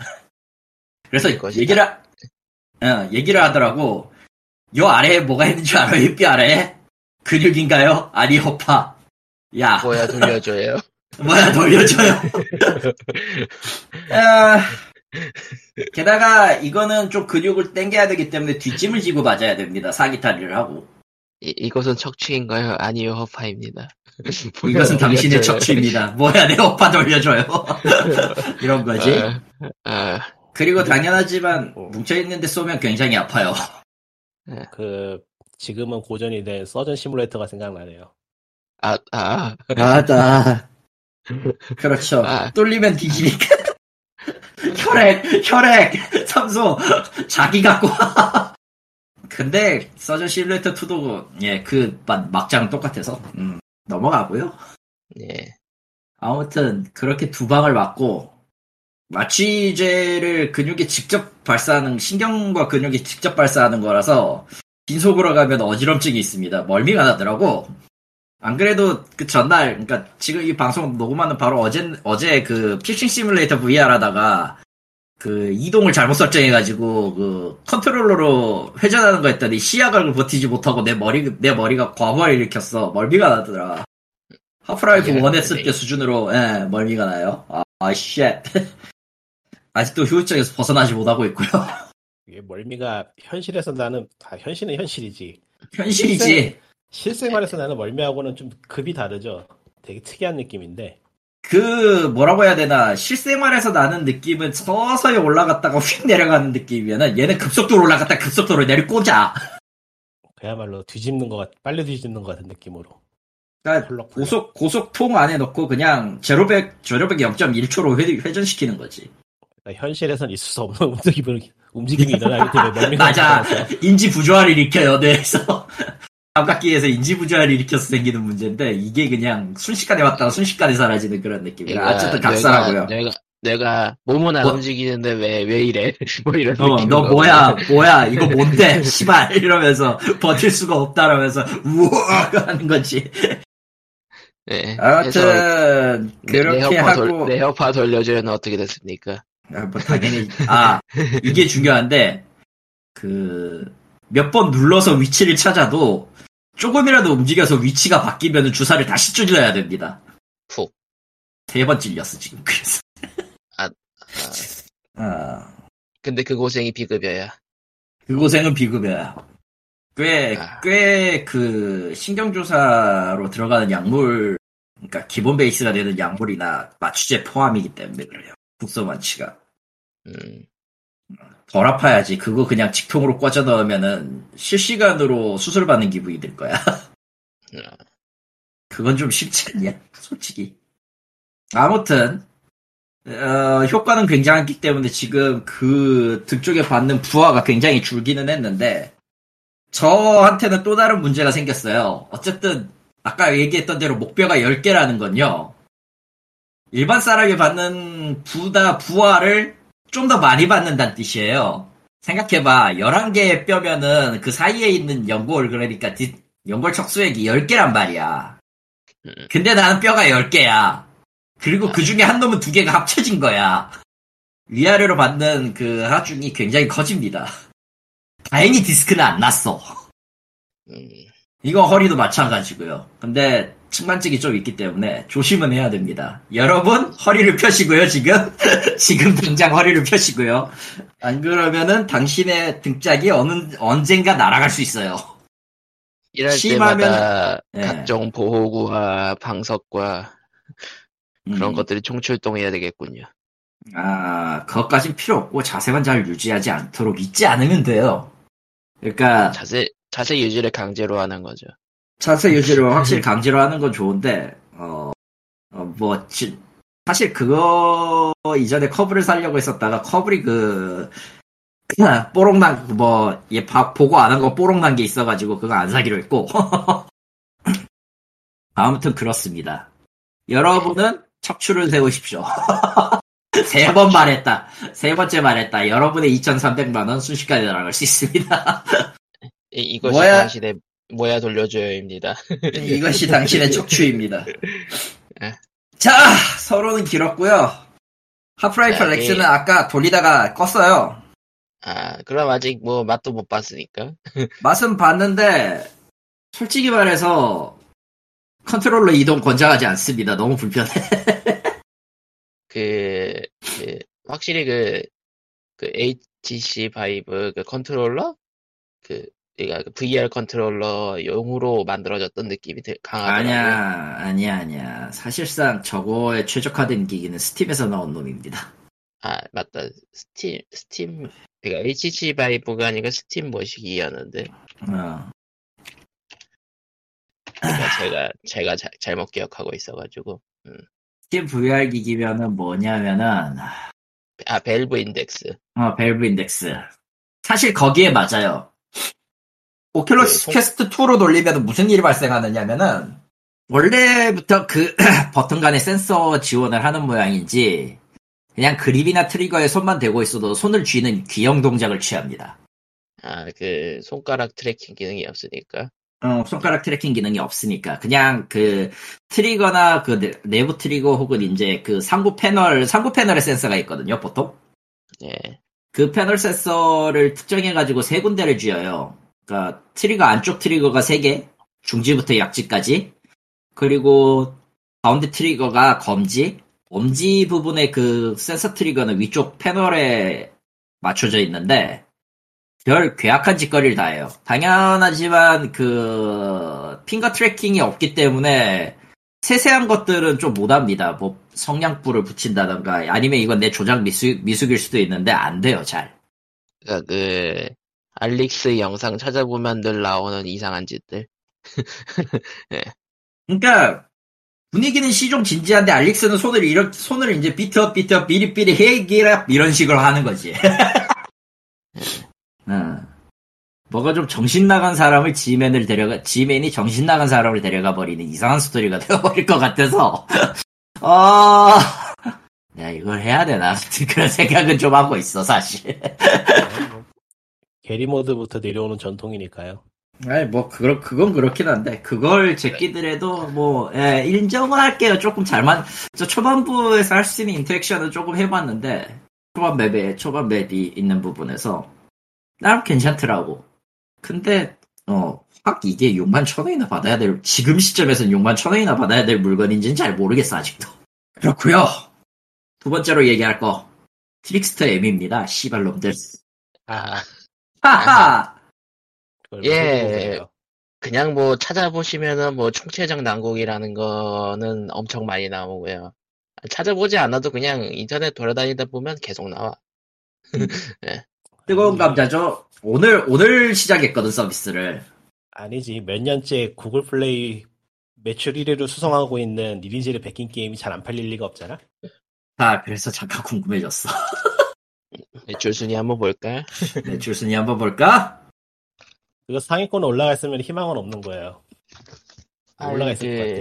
그래서 얘기를, 하, 어, 얘기를 하더라고. 요 아래에 뭐가 있는지 알아요? 이 뼈 아래에? 근육인가요? 아니, 허파. 야. 뭐야, 돌려줘요? 뭐야, 돌려줘요? 어, 게다가 이거는 좀 근육을 당겨야 되기 때문에 뒷짐을 지고 맞아야 됩니다. 사기탈의를 하고. 이, 이것은 척추인가요? 아니요, 허파입니다. 이것은 당신의 척추입니다. 뭐야, 내 허파 돌려줘요. 이런 거지. 아, 아. 그리고 당연하지만 뭉쳐있는데 쏘면 굉장히 아파요. 그 지금은 고전이 된 서전 시뮬레이터가 생각나네요. 아, 아. 맞아. 그렇죠. 아. 뚫리면 뒤지니까. 혈액, 혈액, 삼소, 자기 갖고 와. 근데 서전 시뮬레이터 이도 예, 그 막장 똑같아서. 음. 넘어가고요. 네. 아무튼 그렇게 두 방을 맞고 마취제를 근육에 직접 발사하는 신경과 근육에 직접 발사하는 거라서 빈속으로 가면 어지럼증이 있습니다. 멀미가 나더라고. 안 그래도 그 전날, 그러니까 지금 이 방송 녹음하는 바로 어제 어제 그 피싱 시뮬레이터 브이아르 하다가 그 이동을 잘못 설정해가지고 그 컨트롤러로 회전하는 거 했더니 시야각을 버티지 못하고 내 머리 내 머리가 과부하를 일으켰어. 멀미가 나더라. 하프라이프 일 했을 때 수준으로 예, 멀미가 나요. 아, 아 쉣. 아직도 효율적에서 벗어나지 못하고 있고요. 이게 멀미가 현실에서 나는 아, 현실은 현실이지. 현실이지. 실생, 실생활에서 나는 멀미하고는 좀 급이 다르죠. 되게 특이한 느낌인데. 그 뭐라고 해야 되나 실생활에서 나는 느낌은 서서히 올라갔다가 휙 내려가는 느낌이면은 얘는 급속도로 올라갔다 급속도로 내려 꽂아. 그야말로 뒤집는 것 같, 빨리 뒤집는 것 같은 느낌으로. 그러니까 홀럭, 홀럭. 고속 고속통 안에 넣고 그냥 제로백 제로백 영 점 일 초로 회, 회전시키는 거지. 그러니까 현실에선 있을 수 없는 움직임이, 움직임이 일어나기 때문에 멀미가 맞아. 인지 부조화를 일으켜요 뇌에서. 감각기에서 인지부조화를 일으켜서 생기는 문제인데 이게 그냥 순식간에 왔다가 순식간에 사라지는 그런 느낌이라 어쨌든 각사라고요. 내가 내가 몸은 안 뭐, 움직이는데 왜 왜 이래? 뭐 이런 어, 느낌. 너 뭐야 뭐야 이거 뭔데? 씨발 이러면서 버틸 수가 없다라면서 우와 하는 거지. 네. 아무튼 그렇게 내 하고 내 허파 돌려줘는 어떻게 됐습니까? 아, 뭐 당연히 아 이게 중요한데 그. 몇 번 눌러서 위치를 찾아도 조금이라도 움직여서 위치가 바뀌면 주사를 다시 찔러야 됩니다. 푹. 세 번 찔렸어 지금. 그래서. 아, 아. 아. 근데 그 고생이 비급여야. 그 고생은 비급여야. 꽤, 아. 꽤 그 신경조사로 들어가는 약물, 그러니까 기본 베이스가 되는 약물이나 마취제 포함이기 때문에 그래요. 국소 마취가. 음. 덜 아파야지. 그거 그냥 직통으로 꽂아 넣으면은 실시간으로 수술받는 기분이 들 거야. 그건 좀 쉽지 않냐, 솔직히. 아무튼, 어, 효과는 굉장했기 때문에 지금 그 등 쪽에 받는 부하가 굉장히 줄기는 했는데, 저한테는 또 다른 문제가 생겼어요. 어쨌든, 아까 얘기했던 대로 목뼈가 열 개라는 건요, 일반 사람이 받는 부다, 부하를 좀 더 많이 받는다는 뜻이에요. 생각해봐. 열한 개의 뼈면은 그 사이에 있는 연골, 그러니까 디, 연골 척수액이 열 개란 말이야. 근데 나는 뼈가 열 개야. 그리고 그 중에 한 놈은 두 개가 합쳐진 거야. 위아래로 받는 그 하중이 굉장히 커집니다. 다행히 디스크는 안 났어. 이거 허리도 마찬가지고요. 근데 측만증이 좀 있기 때문에 조심은 해야 됩니다. 여러분, 허리를 펴시고요, 지금. 지금 당장 허리를 펴시고요. 안 그러면은 당신의 등짝이 어느, 언젠가 날아갈 수 있어요. 이럴 심하면, 때마다 예. 각종 보호구와 방석과 그런 음. 것들이 총출동해야 되겠군요. 아, 그것까진 필요 없고 자세만 잘 유지하지 않도록 잊지 않으면 돼요. 그러니까. 자세, 자세 유지를 강제로 하는 거죠. 자세 유지를 확실히 강제로 하는 건 좋은데, 어, 어, 뭐, 지, 사실 그거 이전에 커브를 사려고 했었다가 커브리 그, 그냥 뽀록난, 뭐, 얘 바, 보고 안 한 거 뽀록난 게 있어가지고 그거 안 사기로 했고. 아무튼 그렇습니다. 여러분은 척추를 세우십시오. 세 번 말했다. 세 번째 말했다. 여러분의 이천삼백만 원 순식간에 날아갈 수 있습니다. 이, 이것이 뭐야? 당신의 뭐야 돌려줘요입니다. 이것이 당신의 척추입니다. 자, 서로는 길었고요. 하프라이프 렉스는 아까 돌리다가 껐어요. 아, 그럼 아직 뭐 맛도 못 봤으니까. 맛은 봤는데 솔직히 말해서 컨트롤러 이동 권장하지 않습니다. 너무 불편해. 그, 그 확실히 그, 그 에이치씨 바이브 그 컨트롤러 그 그러니까 브이알 컨트롤러 용으로 만들어졌던 느낌이 강하더라고요. 아니야, 아니야, 아니야. 사실상 저거에 최적화된 기기는 스팀에서 나온 놈입니다. 아, 맞다. 스팀, 스팀, 그러니까 에이치씨 바이브가 아니라 스팀 머시기였는데. 어. 그러니까 제가 제가 자, 잘못 기억하고 있어가지고. 음. 스팀 브이알 기기면은 뭐냐면은 아, 밸브 인덱스. 어, 밸브 인덱스. 사실 거기에 맞아요. 오큘러스 네, 퀘스트 이로 돌리면 무슨 일이 발생하느냐면은 원래부터 그 버튼 간에 센서 지원을 하는 모양인지 그냥 그립이나 트리거에 손만 대고 있어도 손을 쥐는 귀형 동작을 취합니다. 아, 그 손가락 트래킹 기능이 없으니까. 어, 손가락 트래킹 기능이 없으니까 그냥 그 트리거나 그 내부 트리거 혹은 이제 그 상부 패널 상부 패널에 센서가 있거든요, 보통. 네. 그 패널 센서를 특정해가지고 세 군데를 쥐어요. 그러니까 트리거 안쪽 트리거가 세 개, 중지부터 약지까지, 그리고 가운데 트리거가 검지, 엄지 부분의 그 센서 트리거는 위쪽 패널에 맞춰져 있는데 별 괴악한 짓거리를 다 해요. 당연하지만 그 핑거 트래킹이 없기 때문에 세세한 것들은 좀 못합니다. 뭐 성냥불을 붙인다던가 아니면 이건 내 조작 미숙, 미숙일 수도 있는데 안 돼요, 잘. 그러니까 그... 알릭스 영상 찾아보면 늘 나오는 이상한 짓들. 네. 그러니까 분위기는 시종 진지한데 알릭스는 손을 이렇게 손을 이제 비트업 비트업 비리비리 헤이기랍 이런 식으로 하는 거지. 네. 응. 뭐가 좀 정신 나간 사람을 지맨을 데려가 지맨이 정신 나간 사람을 데려가 버리는 이상한 스토리가 되어버릴 것 같아서. 어. 야, 이걸 해야 되나 그런 생각은 좀 하고 있어 사실. 게리모드부터 내려오는 전통이니까요. 아니, 뭐, 그러, 그건 그렇긴 한데, 그걸 제끼더라도, 뭐, 예, 인정을 할게요. 조금 잘만, 저 초반부에서 할 수 있는 인터랙션을 조금 해봤는데, 초반 맵에, 초반 맵이 있는 부분에서, 나름 괜찮더라고. 근데 어, 확 이게 육만 천 원이나 받아야 될, 지금 시점에서는 육만 천 원이나 받아야 될 물건인지는 잘 모르겠어 아직도. 그렇고요. 두 번째로 얘기할 거 트릭스터 M입니다. 씨발놈들. 아, 하하. 예. 그냥 뭐 찾아보시면은 뭐 총체적 난국이라는 거는 엄청 많이 나오고요. 찾아보지 않아도 그냥 인터넷 돌아다니다 보면 계속 나와. 네. 뜨거운 감자죠. 오늘 오늘 시작했거든 서비스를. 아니지, 몇 년째 구글 플레이 매출 일 위를 수성하고 있는 니린지를 베낀 게임이 잘 안 팔릴 리가 없잖아. 아, 그래서 잠깐 궁금해졌어. 매출 순위 한번 볼까? 매출 순위 한번 볼까? 이거 상위권에 올라갔으면 희망은 없는 거예요. 아, 올라가 있을 그... 것 같아.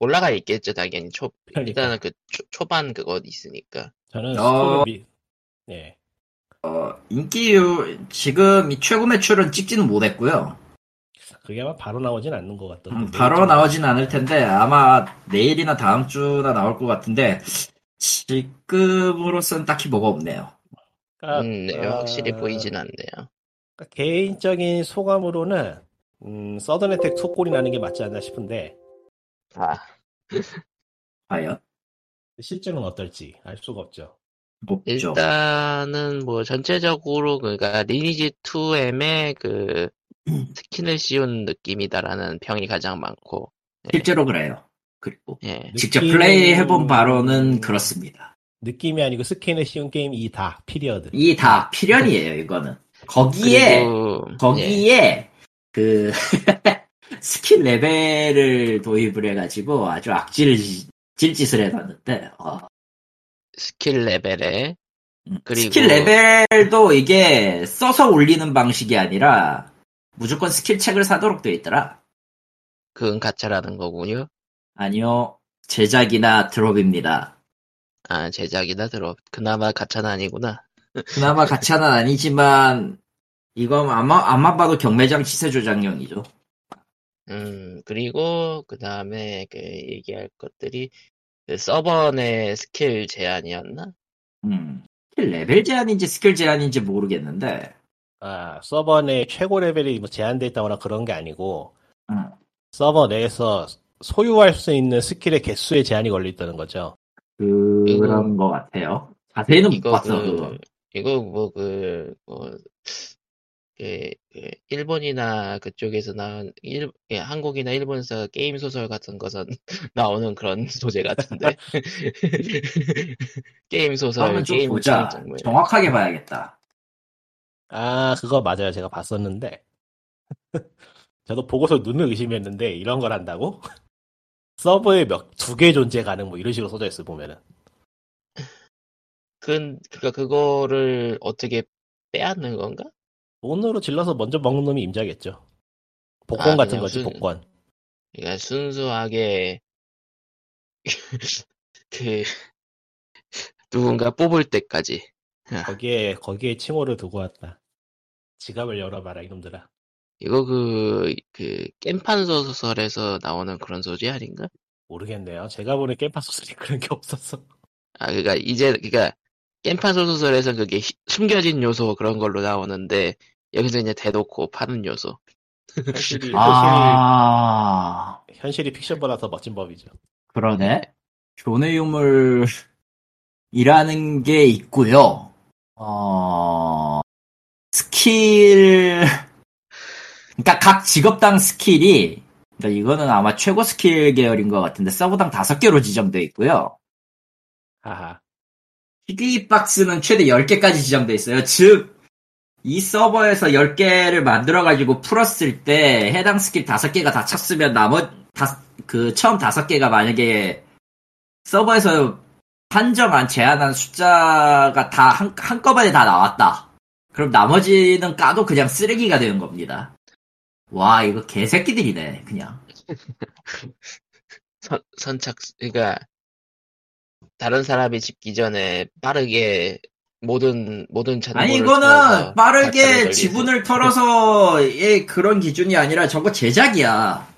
올라가 있겠죠 당연히. 초 그러니까. 일단은 그 초, 초반 그거 있으니까. 저는 어... 미... 네. 어 인기유 지금 이 최고 매출은 찍지는 못했고요. 그게 아마 바로 나오진 않는 것 같던데. 음, 바로 나오진 않을 텐데 아마 내일이나 다음 주나 나올 것 같은데 지금으로서는 딱히 뭐가 없네요. 그러니까, 음, 네, 어... 확실히 보이진 않네요. 개인적인 소감으로는 음, 서든어택 속골이 나는 게 맞지 않나 싶은데. 아, 과연? 실제로는 어떨지 알 수가 없죠. 없죠. 일단은 뭐 전체적으로 그러니까 리니지 투엠의 그 스킨을 씌운 느낌이다라는 평이 가장 많고. 실제로 예. 그래요. 그리고 예. 느낌... 직접 플레이 해본 바로는 그렇습니다. 느낌이 아니고 스킨을 씌운 게임이 다 피리어드. 이 다 피리어드예요 이거는. 거기에, 그리고, 거기에, 예. 그, 스킨 레벨을 도입을 해가지고 아주 악질, 질짓을 해놨는데, 어. 스킬 레벨에, 그리고. 스킬 레벨도 이게 써서 올리는 방식이 아니라 무조건 스킬 책을 사도록 되어 있더라. 그건 가차라는 거군요? 아니요. 제작이나 드롭입니다. 아, 제작이나 드롭. 그나마 가차는 아니구나. 그나마 가차는 아니지만 이건 아마 아마 봐도 경매장 시세 조작용이죠. 음 그리고 그 다음에 그 얘기할 것들이 그 서버 내 스킬 제한이었나? 음 스킬 레벨 제한인지 스킬 제한인지 모르겠는데. 아 서버 내 최고 레벨이 뭐 제한돼 있다거나 그런 게 아니고 음. 서버 내에서 소유할 수 있는 스킬의 개수에 제한이 걸려 있다는 거죠. 그... 그런 거 같아요. 자세히는 못 봤어 그거. 이거 뭐 그 뭐 그 그 일본이나 그쪽에서 나온 일 예, 한국이나 일본에서 게임 소설 같은 것은 나오는 그런 소재 같은데. 게임 소설 게임 보자. 정확하게 봐야겠다. 아 그거 맞아요. 제가 봤었는데 저도 보고서 눈을 의심했는데 이런 걸 한다고? 서버에 몇 두 개 존재 가능 뭐 이런 식으로 써져 있어 보면은. 그, 그니까, 그거를 어떻게 빼앗는 건가? 돈으로 질러서 먼저 먹는 놈이 임자겠죠. 복권 아, 같은 거지, 순, 복권. 그니까, 순수하게, 그, 누군가 뽑을 때까지. 거기에, 거기에 칭호를 두고 왔다. 지갑을 열어봐라, 이놈들아. 이거 그, 그, 겜판 소설에서 나오는 그런 소재 아닌가? 모르겠네요. 제가 보는 겜판 소설이 그런 게 없었어. 아, 그니까, 이제, 그니까, 겜판 소설에서 그게 히, 숨겨진 요소 그런 걸로 나오는데 여기서 이제 대놓고 파는 요소. 현실이, 아... 현실이, 현실이 픽션보다 더 멋진 법이죠. 그러네. 존의 유물이라는 게 있고요. 어... 스킬... 그러니까 각 직업당 스킬이 그러니까 이거는 아마 최고 스킬 계열인 것 같은데 서버당 다섯 개로 지정되어 있고요. 아하. 피디 박스는 최대 열 개까지 지정되어 있어요. 즉, 이 서버에서 열 개를 만들어가지고 풀었을 때 해당 스킬 다섯 개가 다 찼으면 나머지, 다, 그, 처음 다섯 개가 만약에 서버에서 한정한, 제한한 숫자가 다 한, 한꺼번에 다 나왔다. 그럼 나머지는 까도 그냥 쓰레기가 되는 겁니다. 와, 이거 개새끼들이네, 그냥. 선, 선착, 그니까. 다른 사람이 집기 전에 빠르게 모든 모든 정보를 아니 이거는 빠르게 지분을 털어서 예 그런 기준이 아니라 저거 제작이야.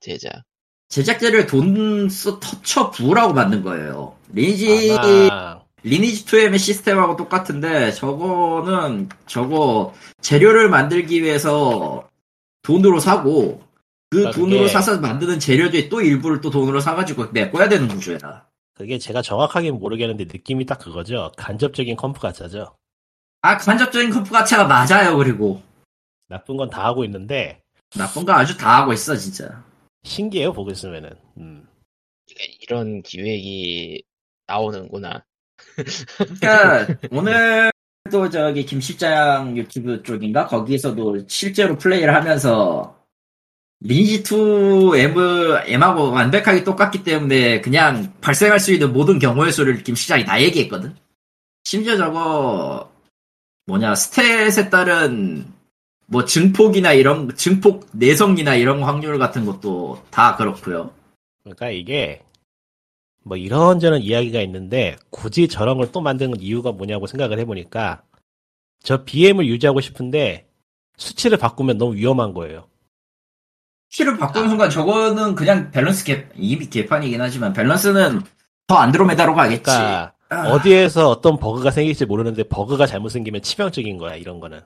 제작. 제작자를 돈 써 터쳐 부으라고 만든 거예요. 리니지 아마... 리니지 투의 시스템하고 똑같은데 저거는 저거 재료를 만들기 위해서 돈으로 사고 그 그러니까 돈으로 그게... 사서 만드는 재료들이 또 일부를 또 돈으로 사가지고 메꿔야 되는 구조야. 그게 제가 정확하게는 모르겠는데 느낌이 딱 그거죠. 간접적인 컴프 가차죠. 아, 간접적인 컴프 가차가 맞아요. 그리고 나쁜 건 다 하고 있는데 나쁜 건 아주 다 하고 있어 진짜. 신기해요 보고 있으면은. 음. 이런 기획이 나오는구나. 그러니까 오늘 또 저기 김 실장 유튜브 쪽인가 거기에서도 실제로 플레이를 하면서 리니지 투 M, M하고 완벽하게 똑같기 때문에 그냥 발생할 수 있는 모든 경우의 수를 김 실장이 다 얘기했거든. 심지어 저거 뭐냐 스탯에 따른 뭐 증폭이나 이런 증폭 내성이나 이런 확률 같은 것도 다 그렇고요. 그러니까 이게 뭐 이런저런 이야기가 있는데 굳이 저런 걸 또 만드는 이유가 뭐냐고 생각을 해보니까 저 비엠을 유지하고 싶은데 수치를 바꾸면 너무 위험한 거예요. 수치를 바꾸는 순간 저거는 그냥 밸런스 개, 이미 개판이긴 하지만 밸런스는 더 안드로메다로 가겠지. 그러니까 아. 어디에서 어떤 버그가 생길지 모르는데 버그가 잘못 생기면 치명적인 거야. 이런 거는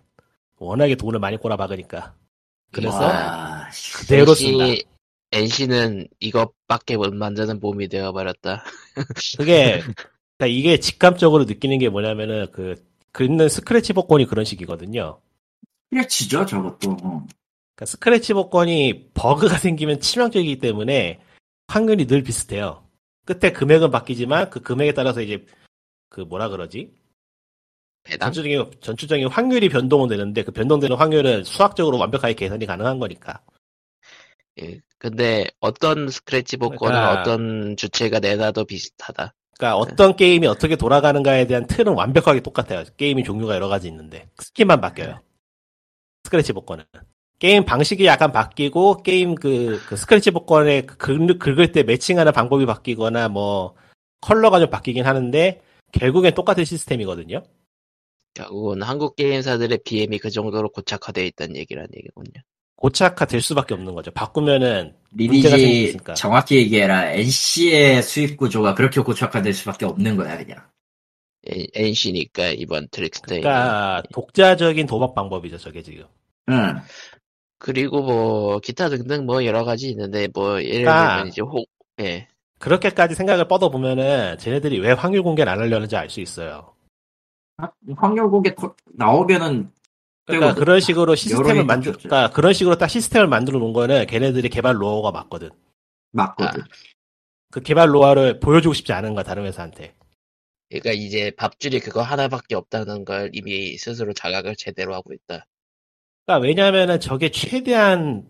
워낙에 돈을 많이 꼬라박으니까. 그래서 와, 그대로 쓴다. 엔씨는 이것밖에 못 만드는 몸이 되어버렸다. 그게, 그러니까 이게 직감적으로 느끼는 게 뭐냐면은, 그, 긁는 스크래치 복권이 그런 식이거든요. 스크래치죠, 저것도. 그러니까 스크래치 복권이 버그가 생기면 치명적이기 때문에 확률이 늘 비슷해요. 끝에 금액은 바뀌지만 그 금액에 따라서 이제, 그 뭐라 그러지? 배당? 전체적인, 전체적인 확률이 변동은 되는데 그 변동되는 확률은 수학적으로 완벽하게 계산이 가능한 거니까. 예. 근데 어떤 스크래치 복권은 그러니까, 어떤 주체가 내놔도 비슷하다. 그러니까 어떤 게임이 어떻게 돌아가는가에 대한 틀은 완벽하게 똑같아요. 게임이 종류가 여러 가지 있는데 스킨만 바뀌어요. 스크래치 복권은 게임 방식이 약간 바뀌고 게임 그, 그 스크래치 복권에 긁, 긁을 때 매칭하는 방법이 바뀌거나 뭐 컬러가 좀 바뀌긴 하는데 결국엔 똑같은 시스템이거든요. 결국은 한국 게임사들의 비엠이 그 정도로 고착화되어 있다는 얘기란 얘기군요. 고착화 될 수밖에 없는 거죠. 바꾸면은 문제가 생기니까. 정확히 얘기해라. 엔씨의 수입 구조가 그렇게 고착화 될 수밖에 없는 거야 그냥. 엔씨니까 이번 트릭스테이. 그러니까 독자적인 도박 방법이죠 저게 지금. 응. 그리고 뭐 기타 등등 뭐 여러 가지 있는데 뭐 예를 그러니까 들면 이제 혹 예. 그렇게까지 생각을 뻗어 보면은 쟤네들이 왜 확률 공개를 안 하려는지 알 수 있어요. 아, 확률 공개 나오면은. 그러니까 그런 식으로 시스템을 만들, 그러니까 그런 식으로 딱 시스템을 만들어 놓은 거는 걔네들이 개발 노하우가 맞거든. 맞거든. 아. 그 개발 노하우를 보여주고 싶지 않은 거야 다른 회사한테. 그러니까 이제 밥줄이 그거 하나밖에 없다는 걸 이미 스스로 자각을 제대로 하고 있다. 그러니까 왜냐하면은 저게 최대한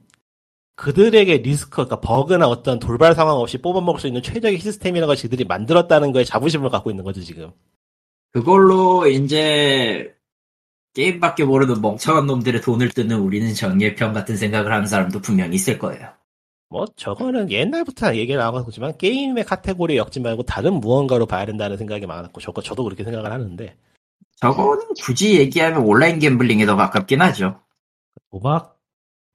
그들에게 리스크, 그러니까 버그나 어떤 돌발 상황 없이 뽑아 먹을 수 있는 최적의 시스템이라는 걸 지들이 만들었다는 거에 자부심을 갖고 있는 거지 지금. 그걸로 이제. 게임밖에 모르는 멍청한 놈들의 돈을 뜯는 우리는 정예편 같은 생각을 하는 사람도 분명히 있을 거예요. 뭐 저거는 옛날부터 얘기가 나왔지만 게임의 카테고리에 엮지 말고 다른 무언가로 봐야 된다는 생각이 많았고 저거 저도 그렇게 생각을 하는데 저거는 굳이 얘기하면 온라인 갬블링에 더 가깝긴 하죠. 도박,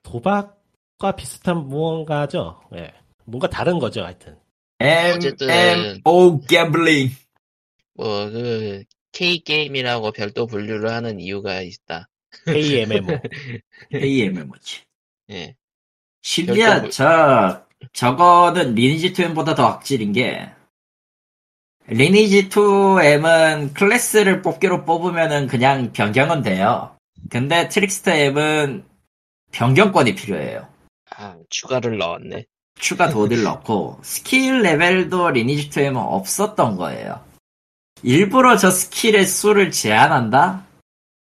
도박과 비슷한 무언가죠. 예, 뭔가 다른 거죠 하여튼. M, M, O 갬블링. 뭐 그... K게임이라고 별도 분류를 하는 이유가 있다. K-MMO. K-MMO지. 예. 심지어 별도... 저, 저거는 리니지 투엠보다 더 악질인 게 리니지 투엠은 클래스를 뽑기로 뽑으면은 그냥 변경은 돼요. 근데 트릭스터M은 변경권이 필요해요. 아, 추가를 넣었네. 추가 돈을 넣고 스킬 레벨도 리니지 투엠은 없었던 거예요. 일부러 저 스킬의 수를 제한한다?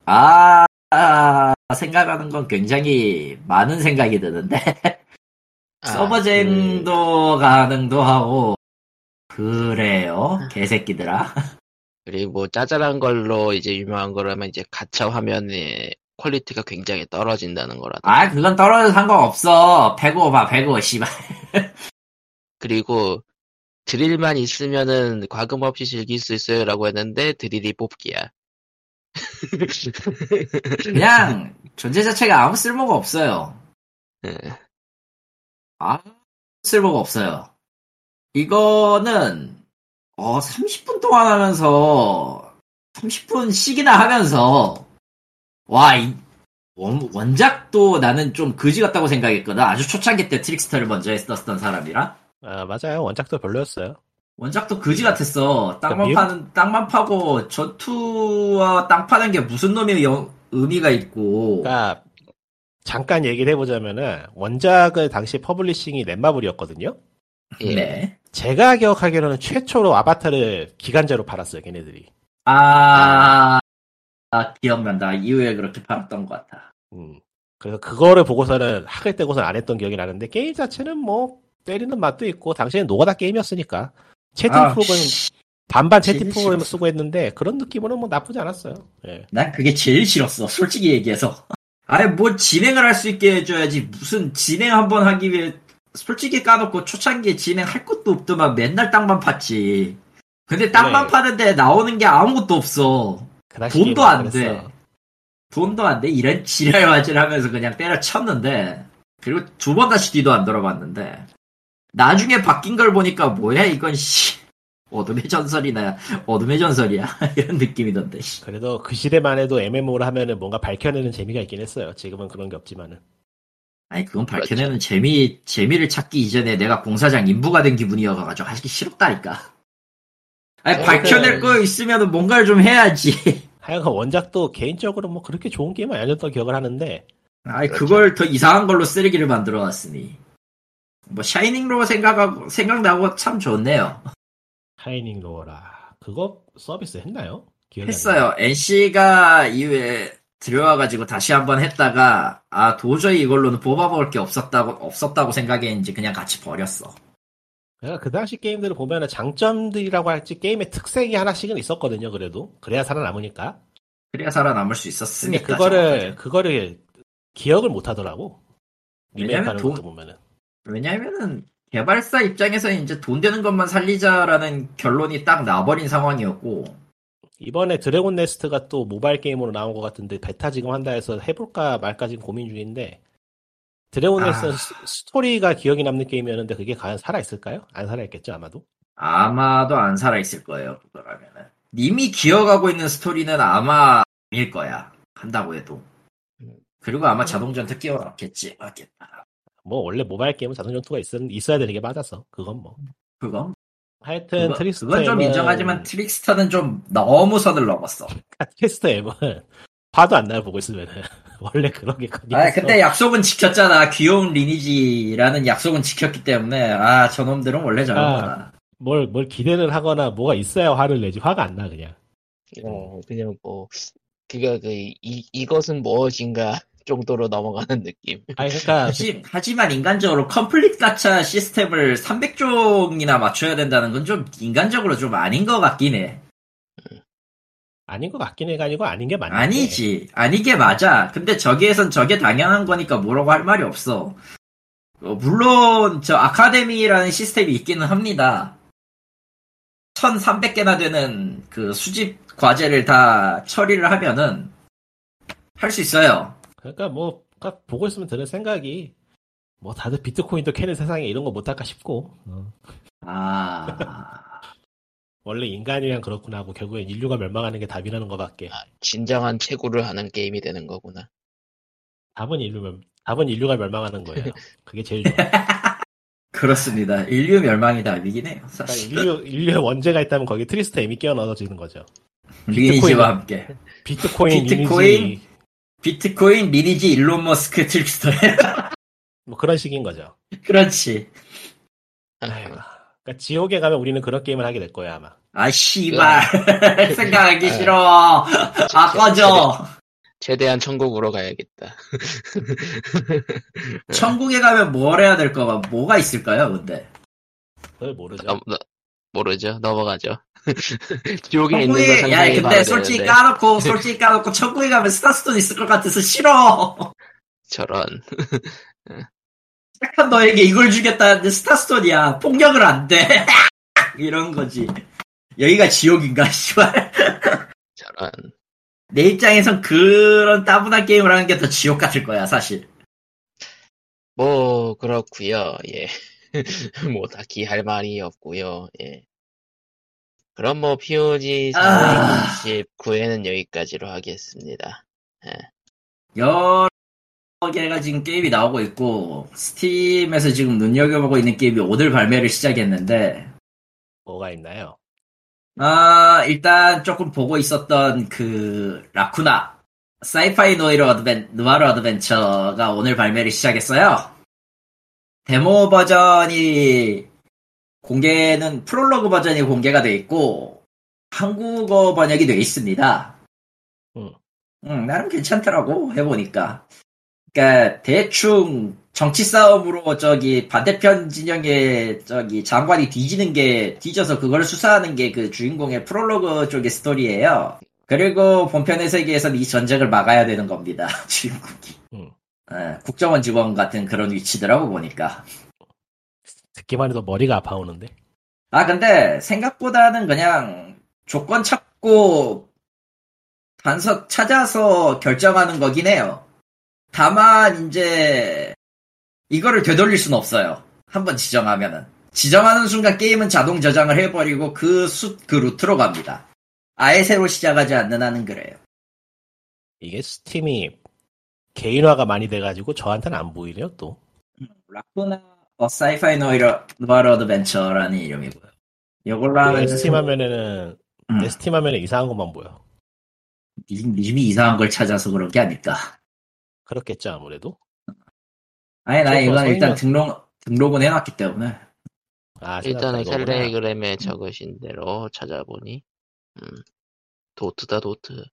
아, 아 생각하는 건 굉장히 많은 생각이 드는데 아, 서버젠도 음. 가능도 하고 그래요? 개새끼들아. 그리고 짜잘한 걸로 이제 유명한 거라면 이제 가챠 화면의 퀄리티가 굉장히 떨어진다는 거라든가. 아 그건 떨어져서 상관없어. 백오 봐 백오 씨발. 그리고 드릴만 있으면은 과금 없이 즐길 수 있어요 라고 했는데 드릴이 뽑기야. 그냥 존재 자체가 아무 쓸모가 없어요. 네. 아무 쓸모가 없어요. 이거는 어, 삼십 분 동안 하면서, 삼십 분씩이나 하면서, 와, 이, 원, 원작도 나는 좀 그지 같다고 생각했거든. 아주 초창기 때 트릭스터를 먼저 했었던 사람이라. 아, 맞아요. 원작도 별로였어요. 원작도 그지 같았어. 땅만 그러니까 파는, 미흡... 땅만 파고 전투와 땅 파는 게 무슨 놈의 영, 의미가 있고. 그러니까, 잠깐 얘기를 해보자면은, 원작을 당시 퍼블리싱이 넷마블이었거든요. 예. 네. 제가 기억하기로는 최초로 아바타를 기간제로 팔았어요, 걔네들이. 아, 아 기억난다. 이후에 그렇게 팔았던 것 같아. 음. 그래서 그거를 보고서는 학을 떼고서는 안 했던 기억이 나는데, 게임 자체는 뭐, 때리는 맛도 있고, 당시에는 노가다 게임이었으니까. 채팅 아, 프로그램, 씨. 반반 채팅 프로그램을 쓰고 했는데, 그런 느낌으로는 뭐 나쁘지 않았어요. 예. 난 그게 제일 싫었어, 솔직히 얘기해서. 아니, 뭐 진행을 할 수 있게 해줘야지. 무슨 진행 한번 하기 위해, 솔직히 까놓고 초창기에 진행할 것도 없더만 맨날 땅만 팠지. 근데 땅만 네. 파는데 나오는 게 아무것도 없어. 돈도 안 돼. 돈도 안 돼. 이런 지랄맞을 하면서 그냥 때려쳤는데. 그리고 두 번 다시 뒤도 안 돌아봤는데. 나중에 바뀐 걸 보니까 뭐야 이건 씨. 어둠의 전설이나 어둠의 전설이야. 이런 느낌이던데. 그래도 그 시대만 해도 엠엠오를 하면은 뭔가 밝혀내는 재미가 있긴 했어요. 지금은 그런 게 없지만은. 아니 그건 밝혀내는 그렇지. 재미 재미를 찾기 이전에 내가 공사장 인부가 된 기분이어가지고 하기 싫었다니까. 아니 네, 밝혀낼 네. 거 있으면은 뭔가를 좀 해야지. 하여간 원작도 개인적으로 뭐 그렇게 좋은 게임은 아니었던 기억을 하는데. 아니 그렇죠. 그걸 더 이상한 걸로 쓰레기를 만들어놨으니. 뭐 샤이닝 로어 생각하고 생각나고 참 좋네요. 샤이닝 로어라. 그거 서비스 했나요? 했어요. 엔씨가 이후에. 들여와가지고 다시 한번 했다가, 아, 도저히 이걸로는 뽑아먹을 게 없었다고, 없었다고 생각했는지 그냥 같이 버렸어. 그러니까 그 당시 게임들을 보면은 장점들이라고 할지 게임의 특색이 하나씩은 있었거든요, 그래도. 그래야 살아남으니까. 그래야 살아남을 수 있었으니까. 그거를, 정확하게. 그거를 기억을 못 하더라고. 왜냐면 돈, 보면은. 왜냐면은 개발사 입장에서는 이제 돈 되는 것만 살리자라는 결론이 딱 나버린 상황이었고, 이번에 드래곤 네스트가 또 모바일 게임으로 나온 것 같은데 베타 지금 한다 해서 해볼까 말까 지금 고민 중인데 드래곤 아... 네스트는 스토리가 기억에 남는 게임이었는데 그게 과연 살아있을까요? 안 살아있겠죠 아마도? 아마도 안 살아있을 거예요. 그러면은 님이 기억하고 있는 스토리는 아마 아닐 거야. 한다고 해도. 그리고 아마 자동전투 끼워놨겠지. 맞겠다. 뭐 원래 모바일 게임은 자동전투가 있어야, 있어야 되는 게 맞아서 그건 뭐. 그건? 하여튼 그거, 트릭스터 그건 좀 앱은... 인정하지만 트릭스터는 좀 너무 선을 넘었어. 트릭스터 앱은 화도 안 나요 보고 있으면은. 원래 그런 게 거기였어. 아 근데 약속은 지켰잖아. 귀여운 리니지라는 약속은 지켰기 때문에 아 저놈들은 원래 저런 아, 거다. 뭘, 뭘 기대를 하거나 뭐가 있어야 화를 내지. 화가 안 나 그냥. 어 그냥 뭐 그가 그 이, 이것은 무엇인가 정도로 넘어가는 느낌. 아니, 그러니까 하지, 하지만 인간적으로 컴플릿 가챠 시스템을 삼백 종이나 맞춰야 된다는 건 좀 인간적으로 좀 아닌 것 같긴 해. 아닌 것 같긴 해가 아니고 아닌 게 맞네. 아니지. 아니게 맞아. 근데 저기에선 저게 당연한 거니까 뭐라고 할 말이 없어. 어, 물론 저 아카데미라는 시스템이 있기는 합니다. 천삼백 개나 되는 그 수집 과제를 다 처리를 하면은 할 수 있어요. 그러니까 뭐 보고 있으면 드는 생각이 뭐 다들 비트코인도 캐는 세상에 이런 거 못할까 싶고 어. 아 원래 인간이랑 그렇구나 하고 결국엔 인류가 멸망하는 게 답이라는 거밖에. 아, 진정한 채굴을 하는 게임이 되는 거구나. 답은 인류 답은 인류가 멸망하는 거예요. 그게 제일 좋아. 그렇습니다. 인류 멸망이 답이긴 해요. 사실. 그러니까 인류 인류의 원죄가 있다면 거기 트리스터 M이 끼어 넣어지는 거죠. 리니지와 함께 비트코인 비트코인 리니지. 비트코인, 리니지, 일론 머스크, 트릭스터. 뭐 그런 식인 거죠. 그렇지. 아이고. 그러니까 지옥에 가면 우리는 그런 게임을 하게 될 거야 아마. 아 씨발. 생각하기 아, 싫어. 아 꺼져. 최대한 천국으로 가야겠다. 천국에 가면 뭘 해야 될 거가 뭐가 있을까요 근데? 그걸 모르죠. 너, 너, 모르죠. 넘어가죠. 지옥에 있는 거 상상해 봐야 돼. 근데 솔직히 되는데. 까놓고 솔직히 까놓고 천국에 가면 스타스톤 있을 것 같아서 싫어. 저런. 착한 너에게 이걸 주겠다는데 스타스톤이야. 폭력을 안 돼. 이런 거지. 여기가 지옥인가 씨발. 저런. 내 입장에선 그런 따분한 게임을 하는 게 더 지옥 같을 거야 사실. 뭐 그렇구요. 예. 뭐 딱히 할 말이 없구요. 예. 그럼 뭐 피오지 사백이십구회는 아... 여기까지로 하겠습니다. 네. 여러 개가 지금 게임이 나오고 있고 스팀에서 지금 눈여겨보고 있는 게임이 오늘 발매를 시작했는데 뭐가 있나요? 아 일단 조금 보고 있었던 그 라쿠나 사이파이 노이로 어드벤, 누아르 어드벤처가 오늘 발매를 시작했어요. 데모 버전이 공개는 프롤로그 버전이 공개가 돼 있고 한국어 번역이 돼 있습니다. 응, 응 나름 괜찮더라고 해보니까. 그러니까 대충 정치 싸움으로 저기 반대편 진영의 저기 장관이 뒤지는 게 뒤져서 그걸 수사하는 게 그 주인공의 프롤로그 쪽의 스토리예요. 그리고 본편의 세계에서는 이 전쟁을 막아야 되는 겁니다. 주인공이. 응. 네, 국정원 직원 같은 그런 위치더라고 보니까. 듣기만 해도 머리가 아파오는데. 아 근데 생각보다는 그냥 조건 찾고 단서 찾아서 결정하는 거긴 해요. 다만 이제 이거를 되돌릴 순 없어요. 한번 지정하면은 지정하는 순간 게임은 자동 저장을 해버리고 그 수, 그 루트로 갑니다. 아예 새로 시작하지 않는 한은 그래요. 이게 스팀이 개인화가 많이 돼가지고 저한테는 안 보이래요 또. 라쿠나 어, 사이파이 노이러, 누아르 어드벤처라는 이름이고요. 요걸로 하면 스팀 화면에는, 내 응. 스팀 화면에 이상한 것만 보여. 이미 이상한 걸 찾아서 그런 게 아닐까. 그렇겠죠, 아무래도. 아니, 나 이건 일단 등록, 등록은 해놨기 때문에. 아, 일단은 텔레그램에 적으신 대로 찾아보니, 음, 도트다, 도트.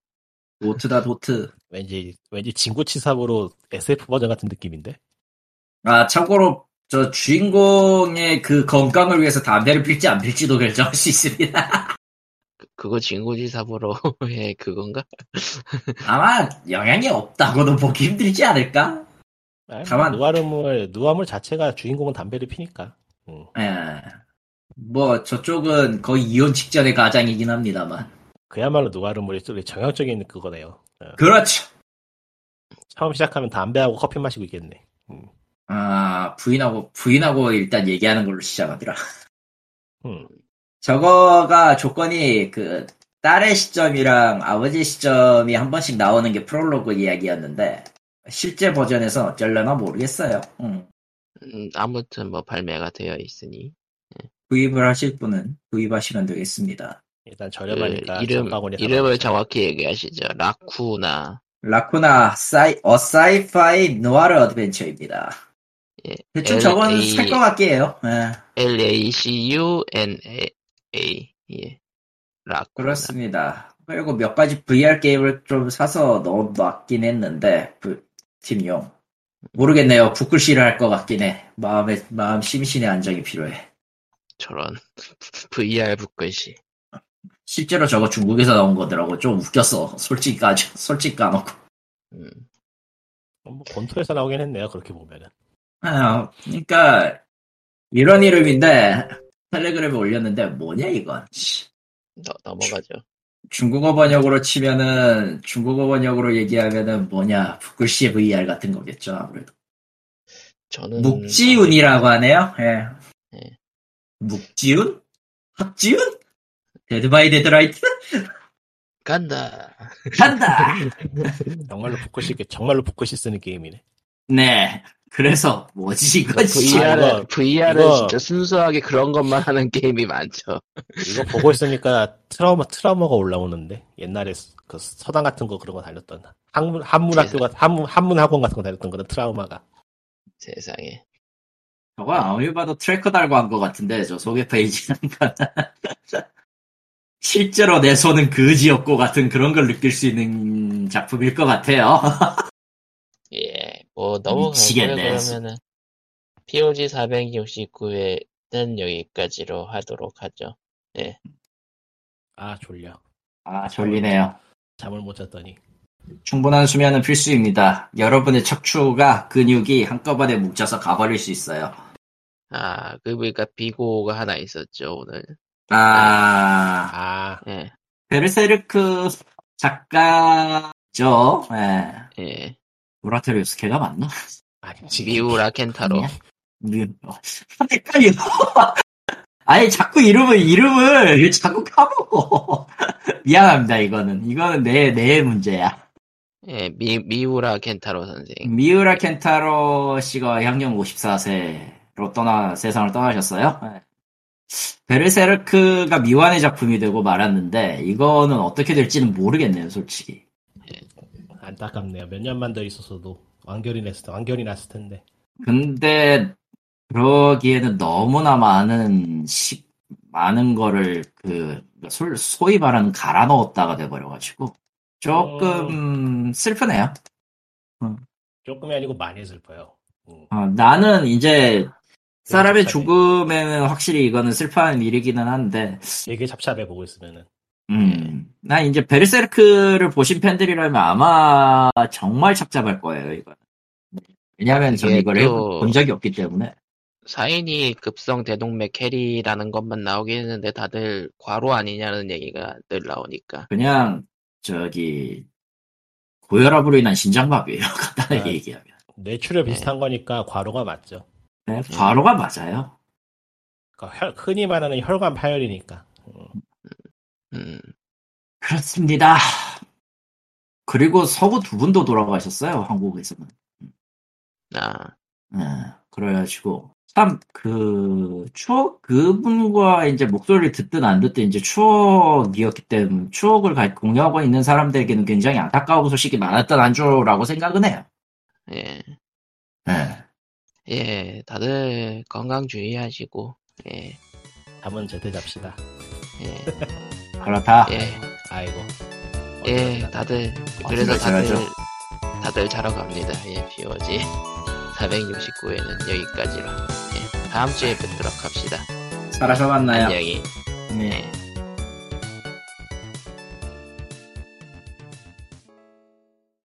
도트다, 도트. 왠지, 왠지 진구치사보로 에스에프 버전 같은 느낌인데? 아, 참고로, 저 주인공의 그 건강을 위해서 담배를 필지 안 필지도 결정할 수 있습니다. 그, 그거 진구지사보로의 그건가? 아마 영향이 없다고도 보기 힘들지 않을까? 아니, 다만 누아르물 누아물 자체가 주인공은 담배를 피니까. 응. 예. 뭐 저쪽은 거의 이혼 직전의 가장이긴 합니다만. 그야말로 누아르물이 정형적인 그거네요. 그렇죠. 처음 시작하면 담배하고 커피 마시고 있겠네. 응. 아, 부인하고, 부인하고 일단 얘기하는 걸로 시작하더라. 음. 저거가 조건이 그, 딸의 시점이랑 아버지 시점이 한 번씩 나오는 게 프롤로그 이야기였는데, 실제 버전에서 어쩌려나 모르겠어요. 음. 음, 아무튼 뭐 발매가 되어 있으니. 네. 구입을 하실 분은 구입하시면 되겠습니다. 일단 저렴하니까 그 이름, 이름을 정확히 얘기하시죠. 라쿠나. 라쿠나, 사이, 어, 사이파이 노아르 어드벤처입니다. 예, 대충 저건 살 것 같게 해요. 예. L A C U N A. 예. 라쿠나. 그렇습니다. 그리고 몇 가지 브이아르 게임을 좀 사서 넣어놨긴 했는데, 그, 팀용. 모르겠네요. 붓글씨를 할 것 같긴 해. 마음에, 마음 심신의 안정이 필요해. 저런, 브이아르 붓글씨. 실제로 저거 중국에서 나온 거더라고. 좀 웃겼어. 솔직히 까지, 솔직히 까먹고. 음. 뭐, 본토에서 나오긴 했네요. 그렇게 보면은. 아, 그러니까 이런 이름인데 텔레그램에 올렸는데 뭐냐 이건. 너, 넘어가죠. 중국어 번역으로 치면은 중국어 번역으로 얘기하면은 뭐냐 북글씨 브이아르 같은 거겠죠 아무래도. 저는 묵지운이라고 하네요. 예. 예. 묵지운? 학지운? 데드 바이 데드라이트? 간다. 간다. 정말로 북글씨 정말로 북글씨 쓰는 게임이네. 네. 그래서 뭐지 이거 브이아르 브이아르은 이거, 진짜 순수하게 그런 것만 하는 게임이 많죠. 이거 보고 있으니까 트라우마 트라우마가 올라오는데 옛날에 그 서당 같은 거 그런 거 다녔던 한문 한문 학교 같은 한문 한문 학원 같은 거 다녔던 그런 트라우마가 세상에. 저거 아무리 봐도 트래커 달고 한 거 같은데 저 소개 페이지니까 실제로 내 손은 그지없고 같은 그런 걸 느낄 수 있는 작품일 것 같아요. 예, 뭐 너무 미치겠네. 그러면은 피오지 사백육십구회는 여기까지로 하도록 하죠. 예. 아 졸려. 아 졸리네요. 잠을 못 잤더니. 충분한 수면은 필수입니다. 여러분의 척추가 근육이 한꺼번에 뭉쳐서 가버릴 수 있어요. 아, 그러니까 비고가 하나 있었죠 오늘. 아, 아, 예. 베르세르크 작가죠. 예. 예. 무라테리우스 걔가 맞나? 아니, 미우라 켄타로. 미, 헷갈려. 아니 자꾸 이름을 이름을 자꾸 까먹어. 미안합니다. 이거는 이거는 내 내 문제야. 예, 미 미우라 켄타로 선생. 미우라 켄타로 씨가 향년 오십사 세로 떠나 세상을 떠나셨어요. 베르세르크가 미완의 작품이 되고 말았는데 이거는 어떻게 될지는 모르겠네요, 솔직히. 예. 안타깝네요. 몇 년만 더 있었어도 완결이 났을 완결이 났을 텐데. 근데 그러기에는 너무나 많은 시, 많은 거를 그 소위 말하는 갈아 넣었다가 돼버려가지고 조금 어... 슬프네요. 응. 조금이 아니고 많이 슬퍼요. 응. 어, 나는 이제 사람의 잡차네. 죽음에는 확실히 이거는 슬퍼하는 일이기는 한데 이게 잡차해 보고 있으면은. 음, 난 이제 베르세르크를 보신 팬들이라면 아마 정말 착잡할 거예요 이거. 왜냐하면 저는 이걸 그... 본 적이 없기 때문에. 사인이 급성 대동맥 캐리라는 것만 나오긴 했는데 다들 과로 아니냐는 얘기가 늘 나오니까 그냥 저기 고혈압으로 인한 신장마비예요. 간단하게 그러니까 얘기하면 뇌출혈 비슷한 네. 거니까 과로가 맞죠. 네, 과로가 맞아요. 그러니까 혈, 흔히 말하는 혈관 파열이니까. 음. 음. 그렇습니다. 그리고 서구 두 분도 돌아가셨어요 한국에서는. 아, 네, 그래가지고 참 그 추억 그분과 이제 목소리를 듣든 안 듣든 이제 추억이었기 때문에 추억을 공유하고 있는 사람들에게는 굉장히 안타까운 소식이 많았던 한 주라고 생각은 해요. 예, 네. 예, 다들 건강 주의하시고 예, 잠은 제때 잡시다. 예, 그렇다. 예, 아이고. 예, 다들 그래서 다들 다들 자러 갑니다. 예, 피오지. 사백육십구 회는 여기까지로 예, 다음주에 뵙도록 합시다. 잘하셔 만나요. 안녕히. 네. 예.